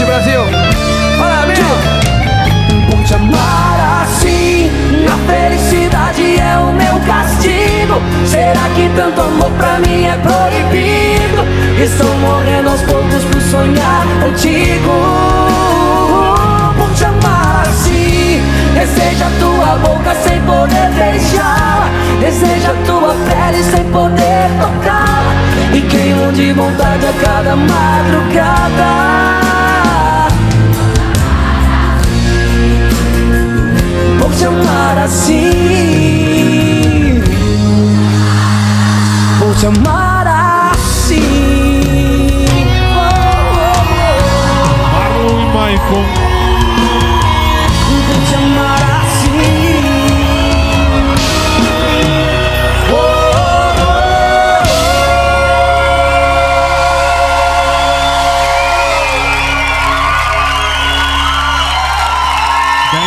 Brasil, parabéns! Será que tanto amor pra mim é proibido? Estou morrendo aos poucos por sonhar contigo, por te amar assim. Desejo a tua boca sem poder beijar, desejo a tua pele sem poder tocar, e queimo de vontade a cada madrugada por te amar assim, por te amar assim. Oh, oh, oh. Michael. Por te amar assim, oh, oh, oh.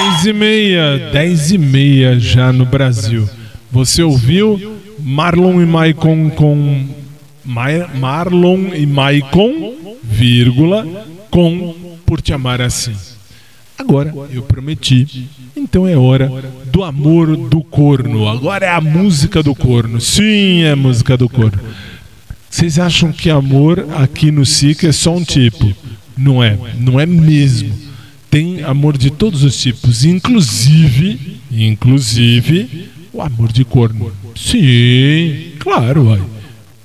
10:30 já no Brasil. Você ouviu Marlon e Maicon com Marlon e Maicon, vírgula, com Por Te Amar Assim. Agora eu prometi, então é hora do amor do corno. Agora é a música do corno. Sim, é a música do corno. Vocês acham que amor aqui no SIC é só um tipo? Não é, não é mesmo. Tem amor de todos os tipos, inclusive o amor de corno. Sim, claro, vai.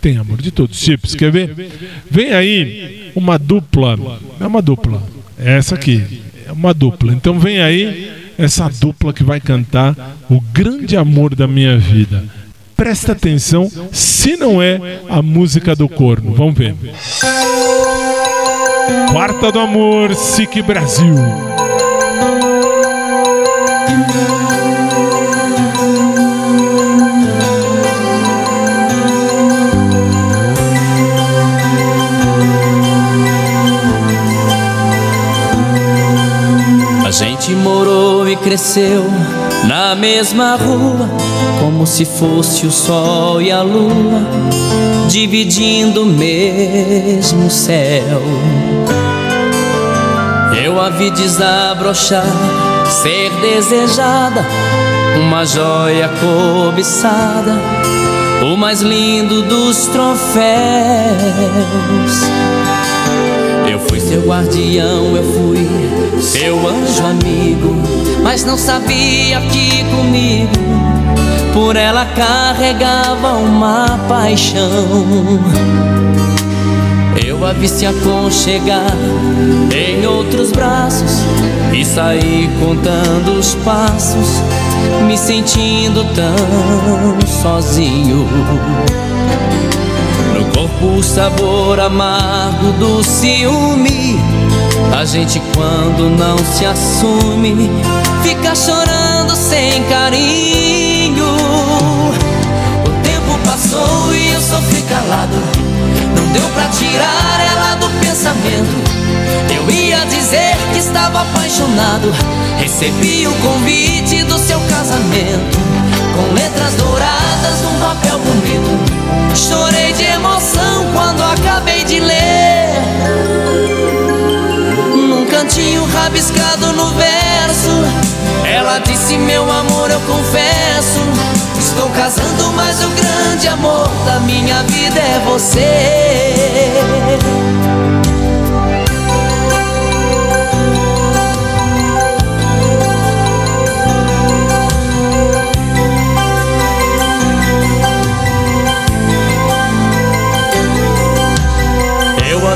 Tem amor de todos os tipos, quer ver? Vem aí uma dupla, é uma dupla, essa aqui. É uma dupla. Então vem aí essa dupla que vai cantar O Grande Amor da Minha Vida. Presta atenção se não é a música do corno. Vamos ver. Quarta do Amor, SIC Brasil. A gente morou e cresceu na mesma rua, como se fosse o sol e a lua, dividindo o mesmo céu. Eu a vi desabrochar, ser desejada, uma joia cobiçada, o mais lindo dos troféus. Eu fui seu guardião, eu fui seu anjo amigo, mas não sabia que comigo por ela carregava uma paixão. Eu a vi se aconchegar em outros braços e saí contando os passos, me sentindo tão sozinho. O sabor amargo do ciúme, a gente quando não se assume fica chorando sem carinho. O tempo passou e eu sofri calado, não deu pra tirar ela do pensamento. Eu ia dizer que estava apaixonado, recebi o convite do seu casamento, com letras douradas num papel bonito. Chorei de emoção quando acabei de ler, num cantinho rabiscado no verso, ela disse: meu amor, eu confesso, estou casando, mas o grande amor da minha vida é você.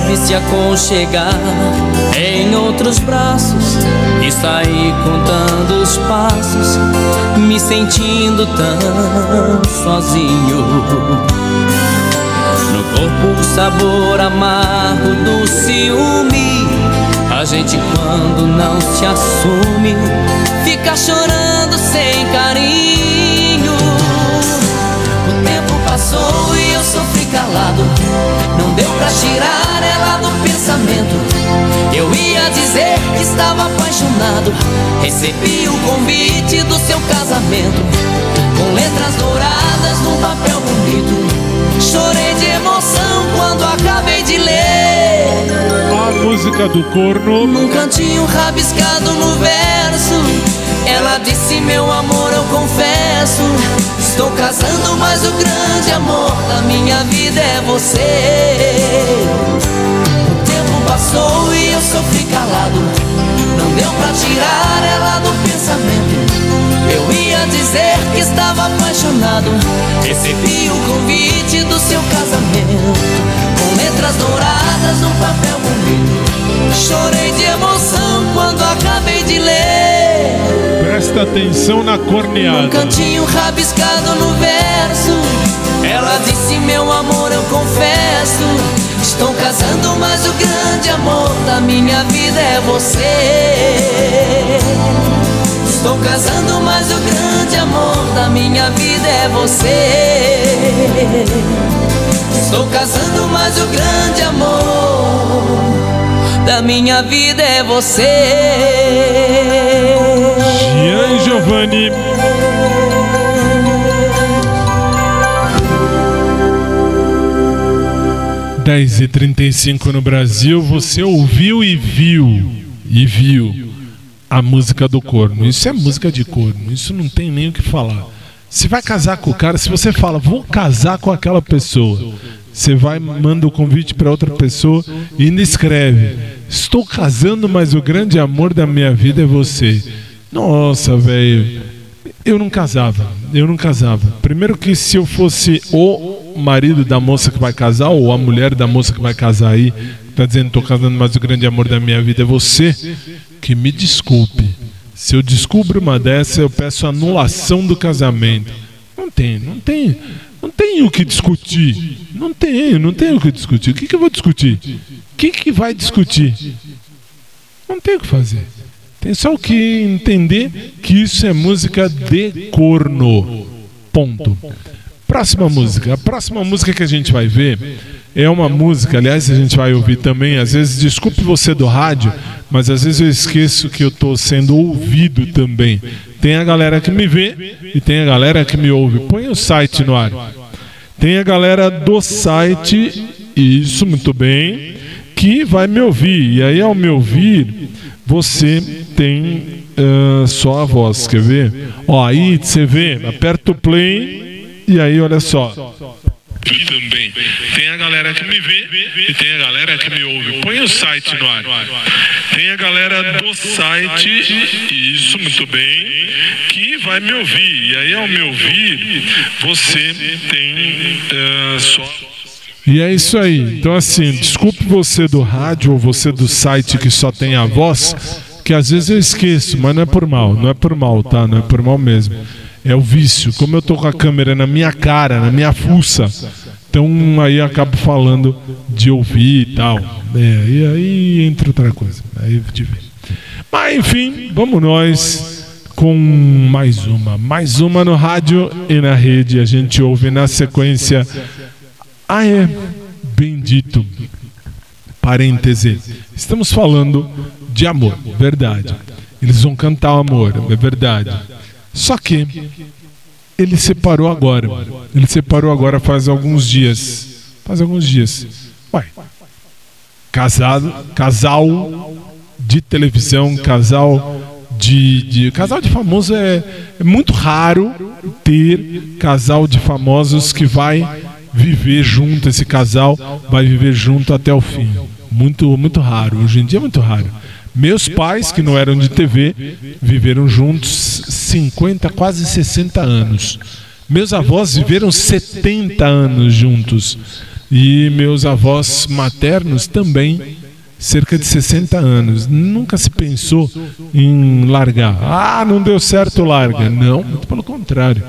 Vi se aconchegar em outros braços e saí contando os passos, me sentindo tão sozinho. No corpo o sabor amargo do ciúme, a gente quando não se assume fica chorando sem carinho. O tempo passou e eu sofri calado, não deu pra tirar ela do pensamento. Eu ia dizer que estava apaixonado, recebi o convite do seu casamento, com letras douradas num papel bonito. Chorei de emoção quando acabei de ler a música do corno, num cantinho rabiscado no verso, ela disse: meu amor, eu confesso, Estou casando, mas o grande amor da minha vida é você. O tempo passou e eu sofri calado. Não deu pra tirar ela do pensamento. Eu ia dizer que estava apaixonado. Recebi o convite do seu casamento, com letras douradas num papel bonito. Chorei de emoção quando acabei de ler. Presta atenção na corneada. Um cantinho rabiscado no verso. Ela disse, meu amor, eu confesso, estou casando, mas o grande amor da minha vida é você. Estou casando, mas o grande amor da minha vida é você. Estou casando, mas o grande amor da minha vida é você. Ian Giovanni. Dez e 35 no Brasil. Você ouviu e viu a música do corno. Isso é música de corno. Isso não tem nem o que falar. Se vai casar com o cara, se você fala, vou casar com aquela pessoa, você vai, manda o convite para outra pessoa e ainda escreve, estou casando, mas o grande amor da minha vida é você. Nossa, velho, eu não casava. Primeiro que se eu fosse o marido da moça que vai casar, ou a mulher da moça que vai casar aí, tá dizendo, tô casando, mas o grande amor da minha vida é você, que me desculpe. Se eu descubro uma dessa, eu peço anulação do casamento. Não tem o que discutir. Não tem o que discutir. O que eu vou discutir? O que vai discutir? Não tem o que fazer. Tem só o que entender que isso é música de corno. Ponto. Próxima música. A próxima música que a gente vai ver é uma música, aliás, a gente vai ouvir também. Às vezes, desculpe você do rádio, mas às vezes eu esqueço que eu estou sendo ouvido também. Tem a galera que me vê e tem a galera que me ouve. Põe o site no ar. Tem a galera do site, isso, muito bem, que vai me ouvir. E aí, ao me ouvir, você tem só a voz, quer ver? Ó, aí você vê, aperta o play e aí olha só. E também tem a galera que me vê e tem a galera que me ouve. Põe o site no ar. Tem a galera do site, isso, muito bem, que vai me ouvir. E aí ao me ouvir, você tem só. E é isso aí. Então assim, desculpe você do rádio ou você do site que só tem a voz, que às vezes eu esqueço, mas não é por mal, tá? Não é por mal mesmo. É o vício. Como eu tô com a câmera na minha cara, na minha fuça, então aí eu acabo falando de ouvir e tal. É, e aí entra outra coisa. Aí de ver. Mas enfim, vamos nós com mais uma no rádio e na rede. A gente ouve na sequência. Ah, é, bendito, parêntese, estamos falando de amor, verdade, eles vão cantar o amor, é verdade, só que ele separou agora faz alguns dias, ué, casal de televisão, casal de famoso, é muito raro ter casal de famosos que vai viver junto, esse casal vai viver junto até o fim. Muito raro, hoje em dia é muito raro. Meus pais, que não eram de TV, viveram juntos 50, quase 60 anos. Meus avós viveram 70 anos juntos. E meus avós maternos também, cerca de 60 anos. Nunca se pensou em largar. Ah, não deu certo, larga. Não, muito pelo contrário.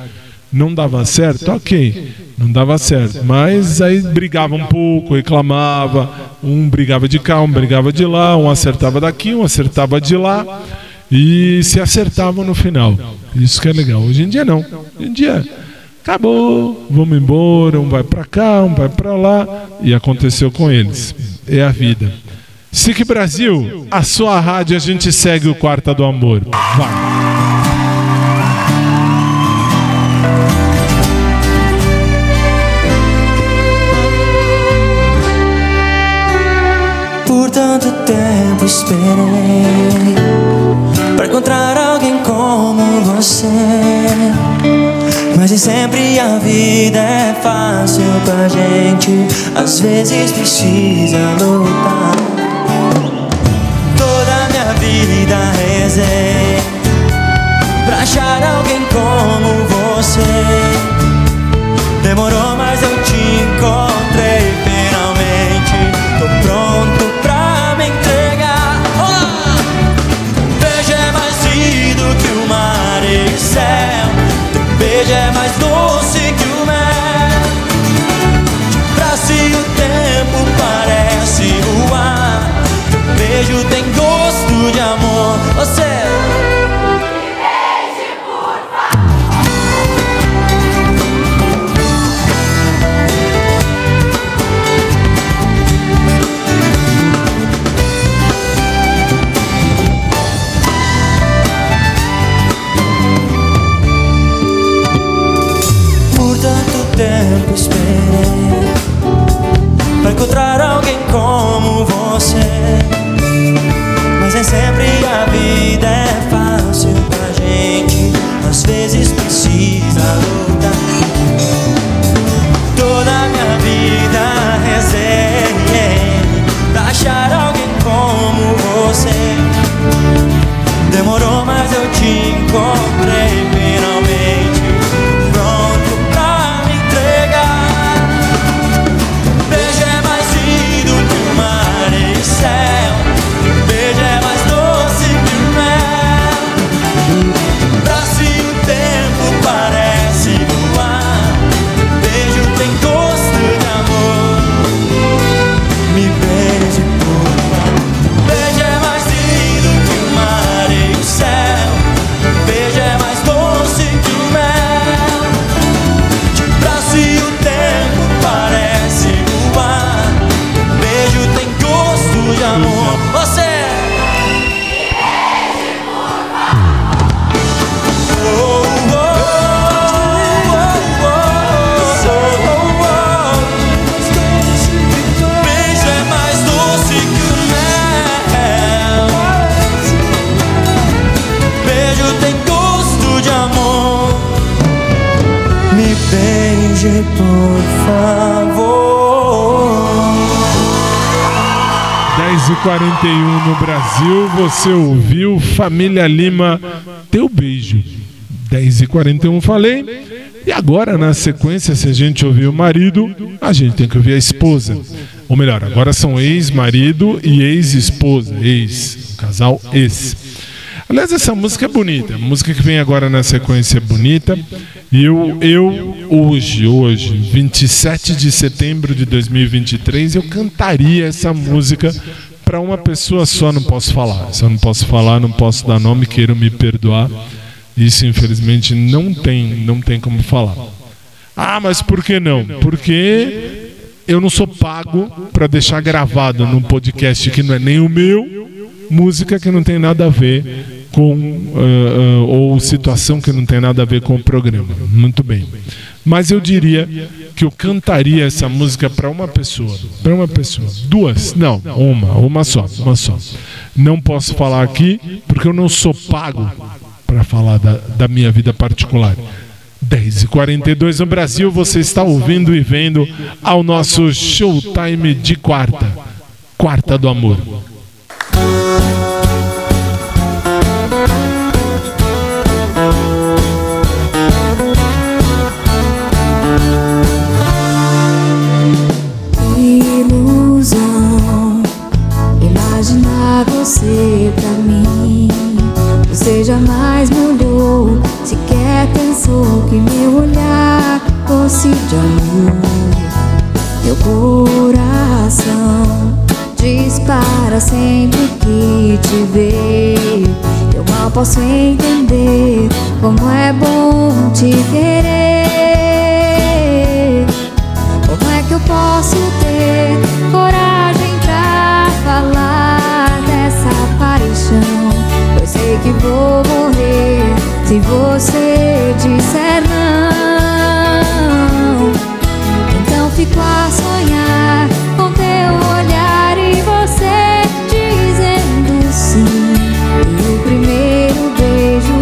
Não dava certo? Ok, não dava certo. Mas aí brigava um pouco, reclamava. Um brigava de cá, um brigava de lá. Um acertava daqui, um acertava de lá. E se acertavam no final. Isso que é legal. Hoje em dia não. Hoje em dia acabou, vamos embora. Um vai pra cá, um vai pra lá. E aconteceu com eles. É a vida. SIC Brasil, a sua rádio, a gente segue o Quarta do Amor. Vai. Tanto tempo esperei pra encontrar alguém como você. Quase sempre a vida é fácil pra gente, às vezes precisa lutar. Toda minha vida rezei pra achar alguém como você. Demorou, mas eu te encontrei finalmente. Tô pronto pra me entregar. Oh! Beijo é mais lindo que o mar e o céu. Beijo é mais doce que o mel. Pra si o tempo parece voar. Beijo tem gosto de amor. Você me beije, por tempo esperei pra encontrar alguém como você. Mas nem sempre a vida é fácil pra gente, às vezes precisa lutar. Toda minha vida rezei pra achar alguém como você. Demorou, mas eu te encontrei finalmente. Por favor. 10h41 no Brasil. Você ouviu Família Lima, Teu Beijo. 10h41 falei. E agora na sequência, se a gente ouvir o marido, a gente tem que ouvir a esposa. Ou melhor, agora são ex-marido e ex-esposa. Ex, casal ex. Aliás, essa música é bonita. A música que vem agora na sequência é bonita. E eu hoje, 27 de setembro de 2023, eu cantaria essa música para uma pessoa só. Não posso falar. Só não posso falar, não posso dar nome, queiram me perdoar. Isso, infelizmente, não tem como falar. Ah, mas por que não? Porque eu não sou pago para deixar gravado num podcast que não é nem o meu, música que não tem nada a ver com ou situação que não tem nada a ver com o programa. Muito bem. Mas eu diria que eu cantaria essa música para uma pessoa. Para uma pessoa. Duas? Não, uma só. Não posso falar aqui porque eu não sou pago para falar da minha vida particular. 10h42 no Brasil, você está ouvindo e vendo ao nosso Showtime de quarta. Quarta do Amor. Ilusão, imaginar você pra mim. Você jamais me olhou, sequer pensou que meu olhar fosse de amor. Meu coração dispara sempre que te vejo. Eu mal posso entender como é bom te querer. Como é que eu posso ter coragem pra falar dessa paixão? Eu sei que vou morrer se você disser não. Então fico a sonhar com teu olhar e você dizendo sim. E o primeiro beijo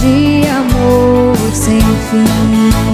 de amor sem fim.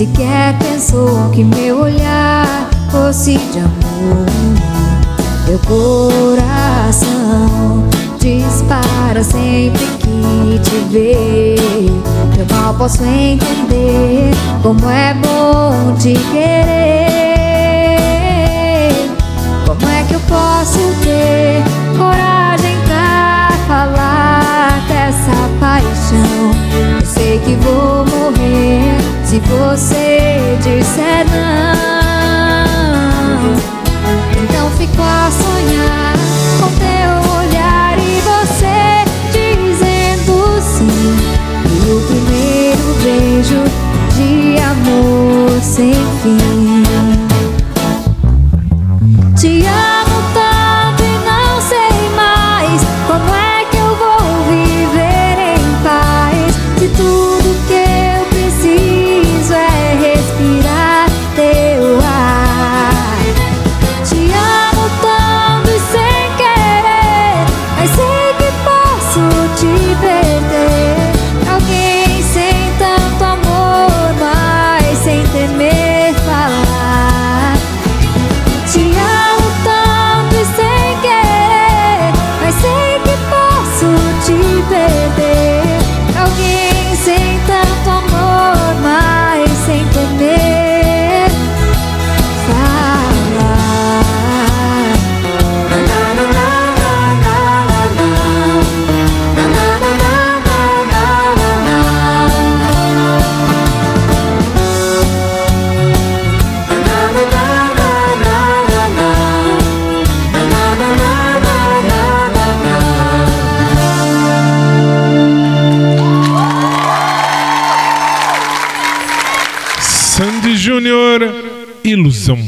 sequer pensou que meu olhar fosse de amor. Meu coração dispara sempre que te ver. Eu mal posso entender como é bom te querer. Como é que eu posso ter coragem pra falar dessa paixão? Eu sei que vou morrer se você disser não. Então fico a sonhar com teu olhar e você dizendo sim. E o primeiro beijo de amor sem fim. Te amo. Ilusão.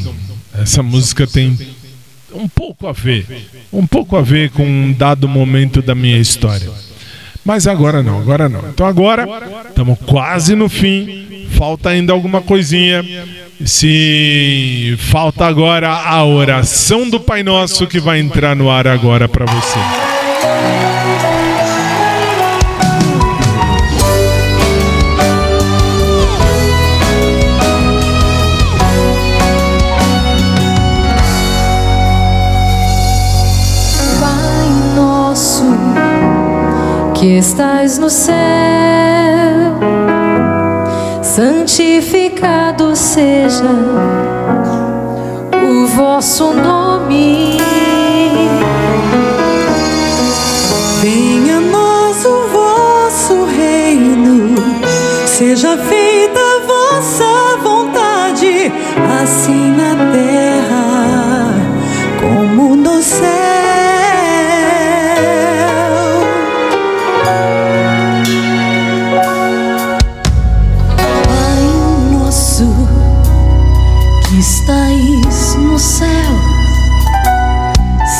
Essa música tem um pouco a ver com um dado momento da minha história. Mas agora não. Então agora estamos quase no fim. Falta ainda alguma coisinha. Se falta agora a oração do Pai Nosso, que vai entrar no ar agora para você. Que estás no céu, santificado seja o vosso nome. Venha a nós o vosso reino, seja feita a vossa vontade, assim na terra como no céu.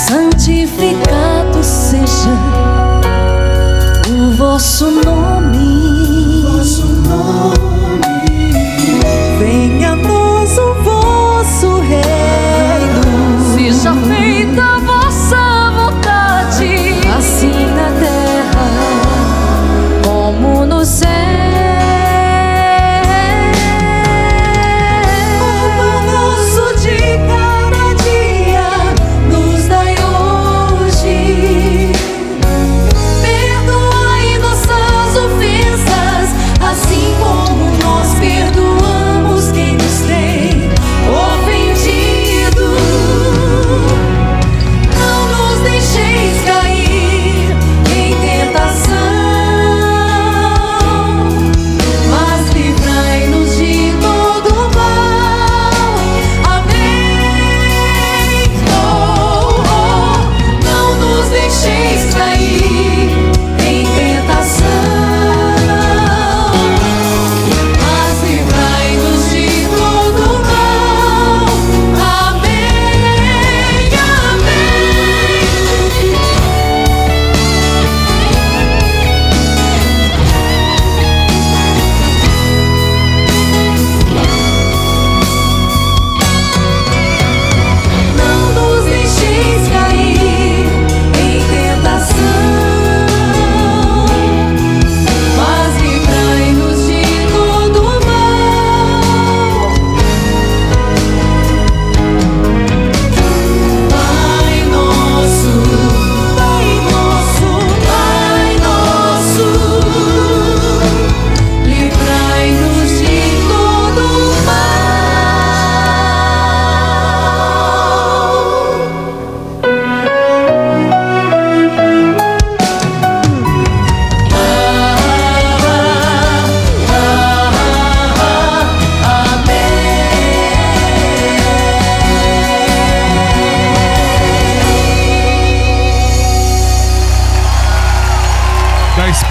Santificado seja o vosso nome. Venha a nós o vosso reino. Seja feita a vossa vontade, assim na terra como no céu. Assim como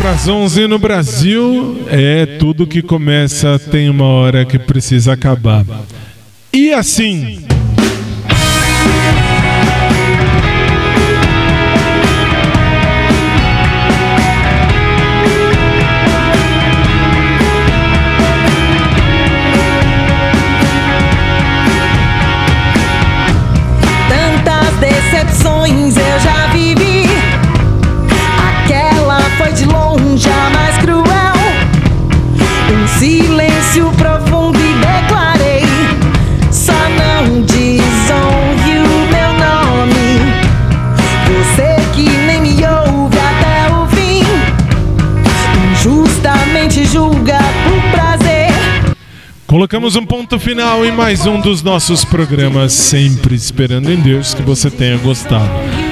pras 11 no Brasil, é tudo que começa tem uma hora que precisa acabar. E assim... decepções eu já vivi. Aquela foi de longe a mais cruel. Um silêncio profundo e declarei: só não desonre o meu nome. Você que nem me ouve até o fim, injustamente julga por prazer. Colocamos um ponto final em mais um dos nossos programas, sempre esperando em Deus que você tenha gostado.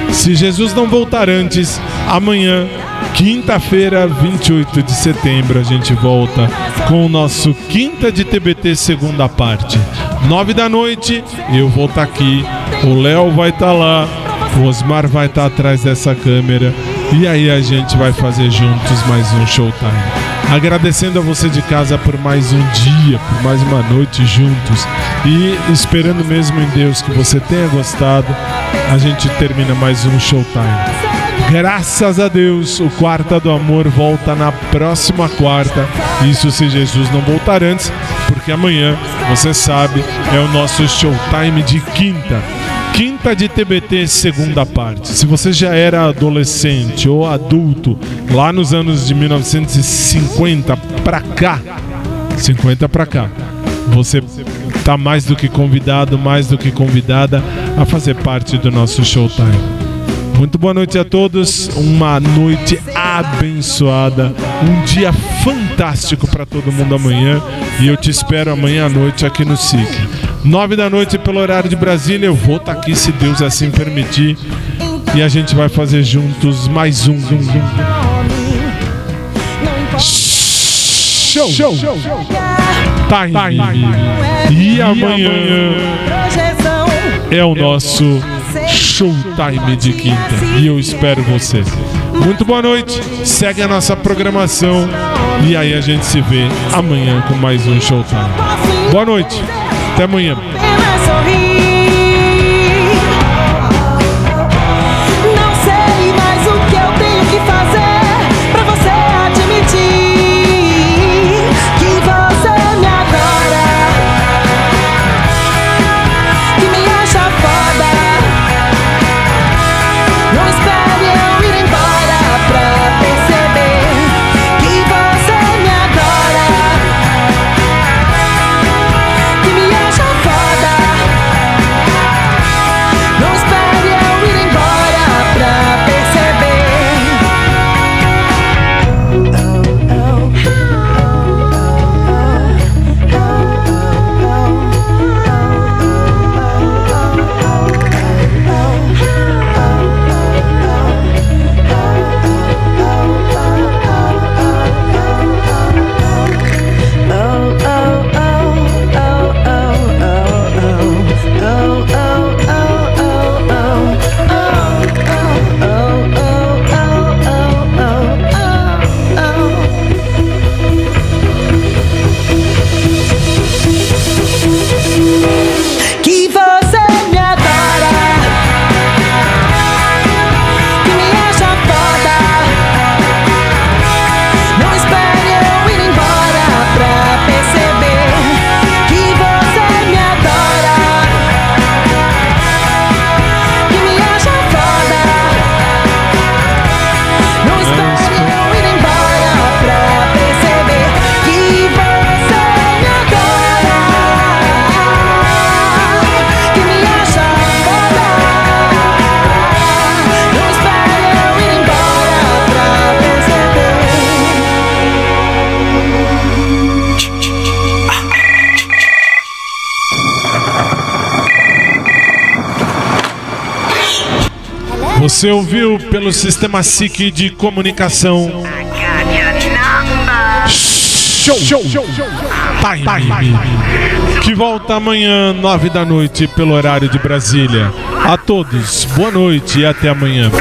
Se Jesus não voltar antes, amanhã, quinta-feira, 28 de setembro, a gente volta com o nosso Quinta de TBT, segunda parte. 9 da noite, eu vou estar aqui, o Léo vai estar lá, o Osmar vai estar atrás dessa câmera. E aí a gente vai fazer juntos mais um Showtime. Agradecendo a você de casa por mais um dia, por mais uma noite juntos. E esperando mesmo em Deus que você tenha gostado, a gente termina mais um Showtime. Graças a Deus, o Quarta do Amor volta na próxima quarta. Isso se Jesus não voltar antes, porque amanhã, você sabe, é o nosso Showtime de quinta. Quinta de TBT, segunda parte. Se você já era adolescente ou adulto, lá nos anos de 1950 pra cá, você tá mais do que convidado, mais do que convidada a fazer parte do nosso Showtime. Muito boa noite a todos, uma noite abençoada, um dia fantástico para todo mundo amanhã, e eu te espero amanhã à noite aqui no SIC. 9 da noite pelo horário de Brasília, eu vou estar aqui se Deus assim permitir, e a gente vai fazer juntos mais um show. Time. E amanhã é o nosso Showtime de quinta, e eu espero você. Muito boa noite, segue a nossa programação, e aí a gente se vê amanhã com mais um Showtime. Boa noite, até amanhã. Você ouviu pelo sistema SIC de comunicação. Show Time. Que volta amanhã, 9 da noite, pelo horário de Brasília. A todos, boa noite e até amanhã.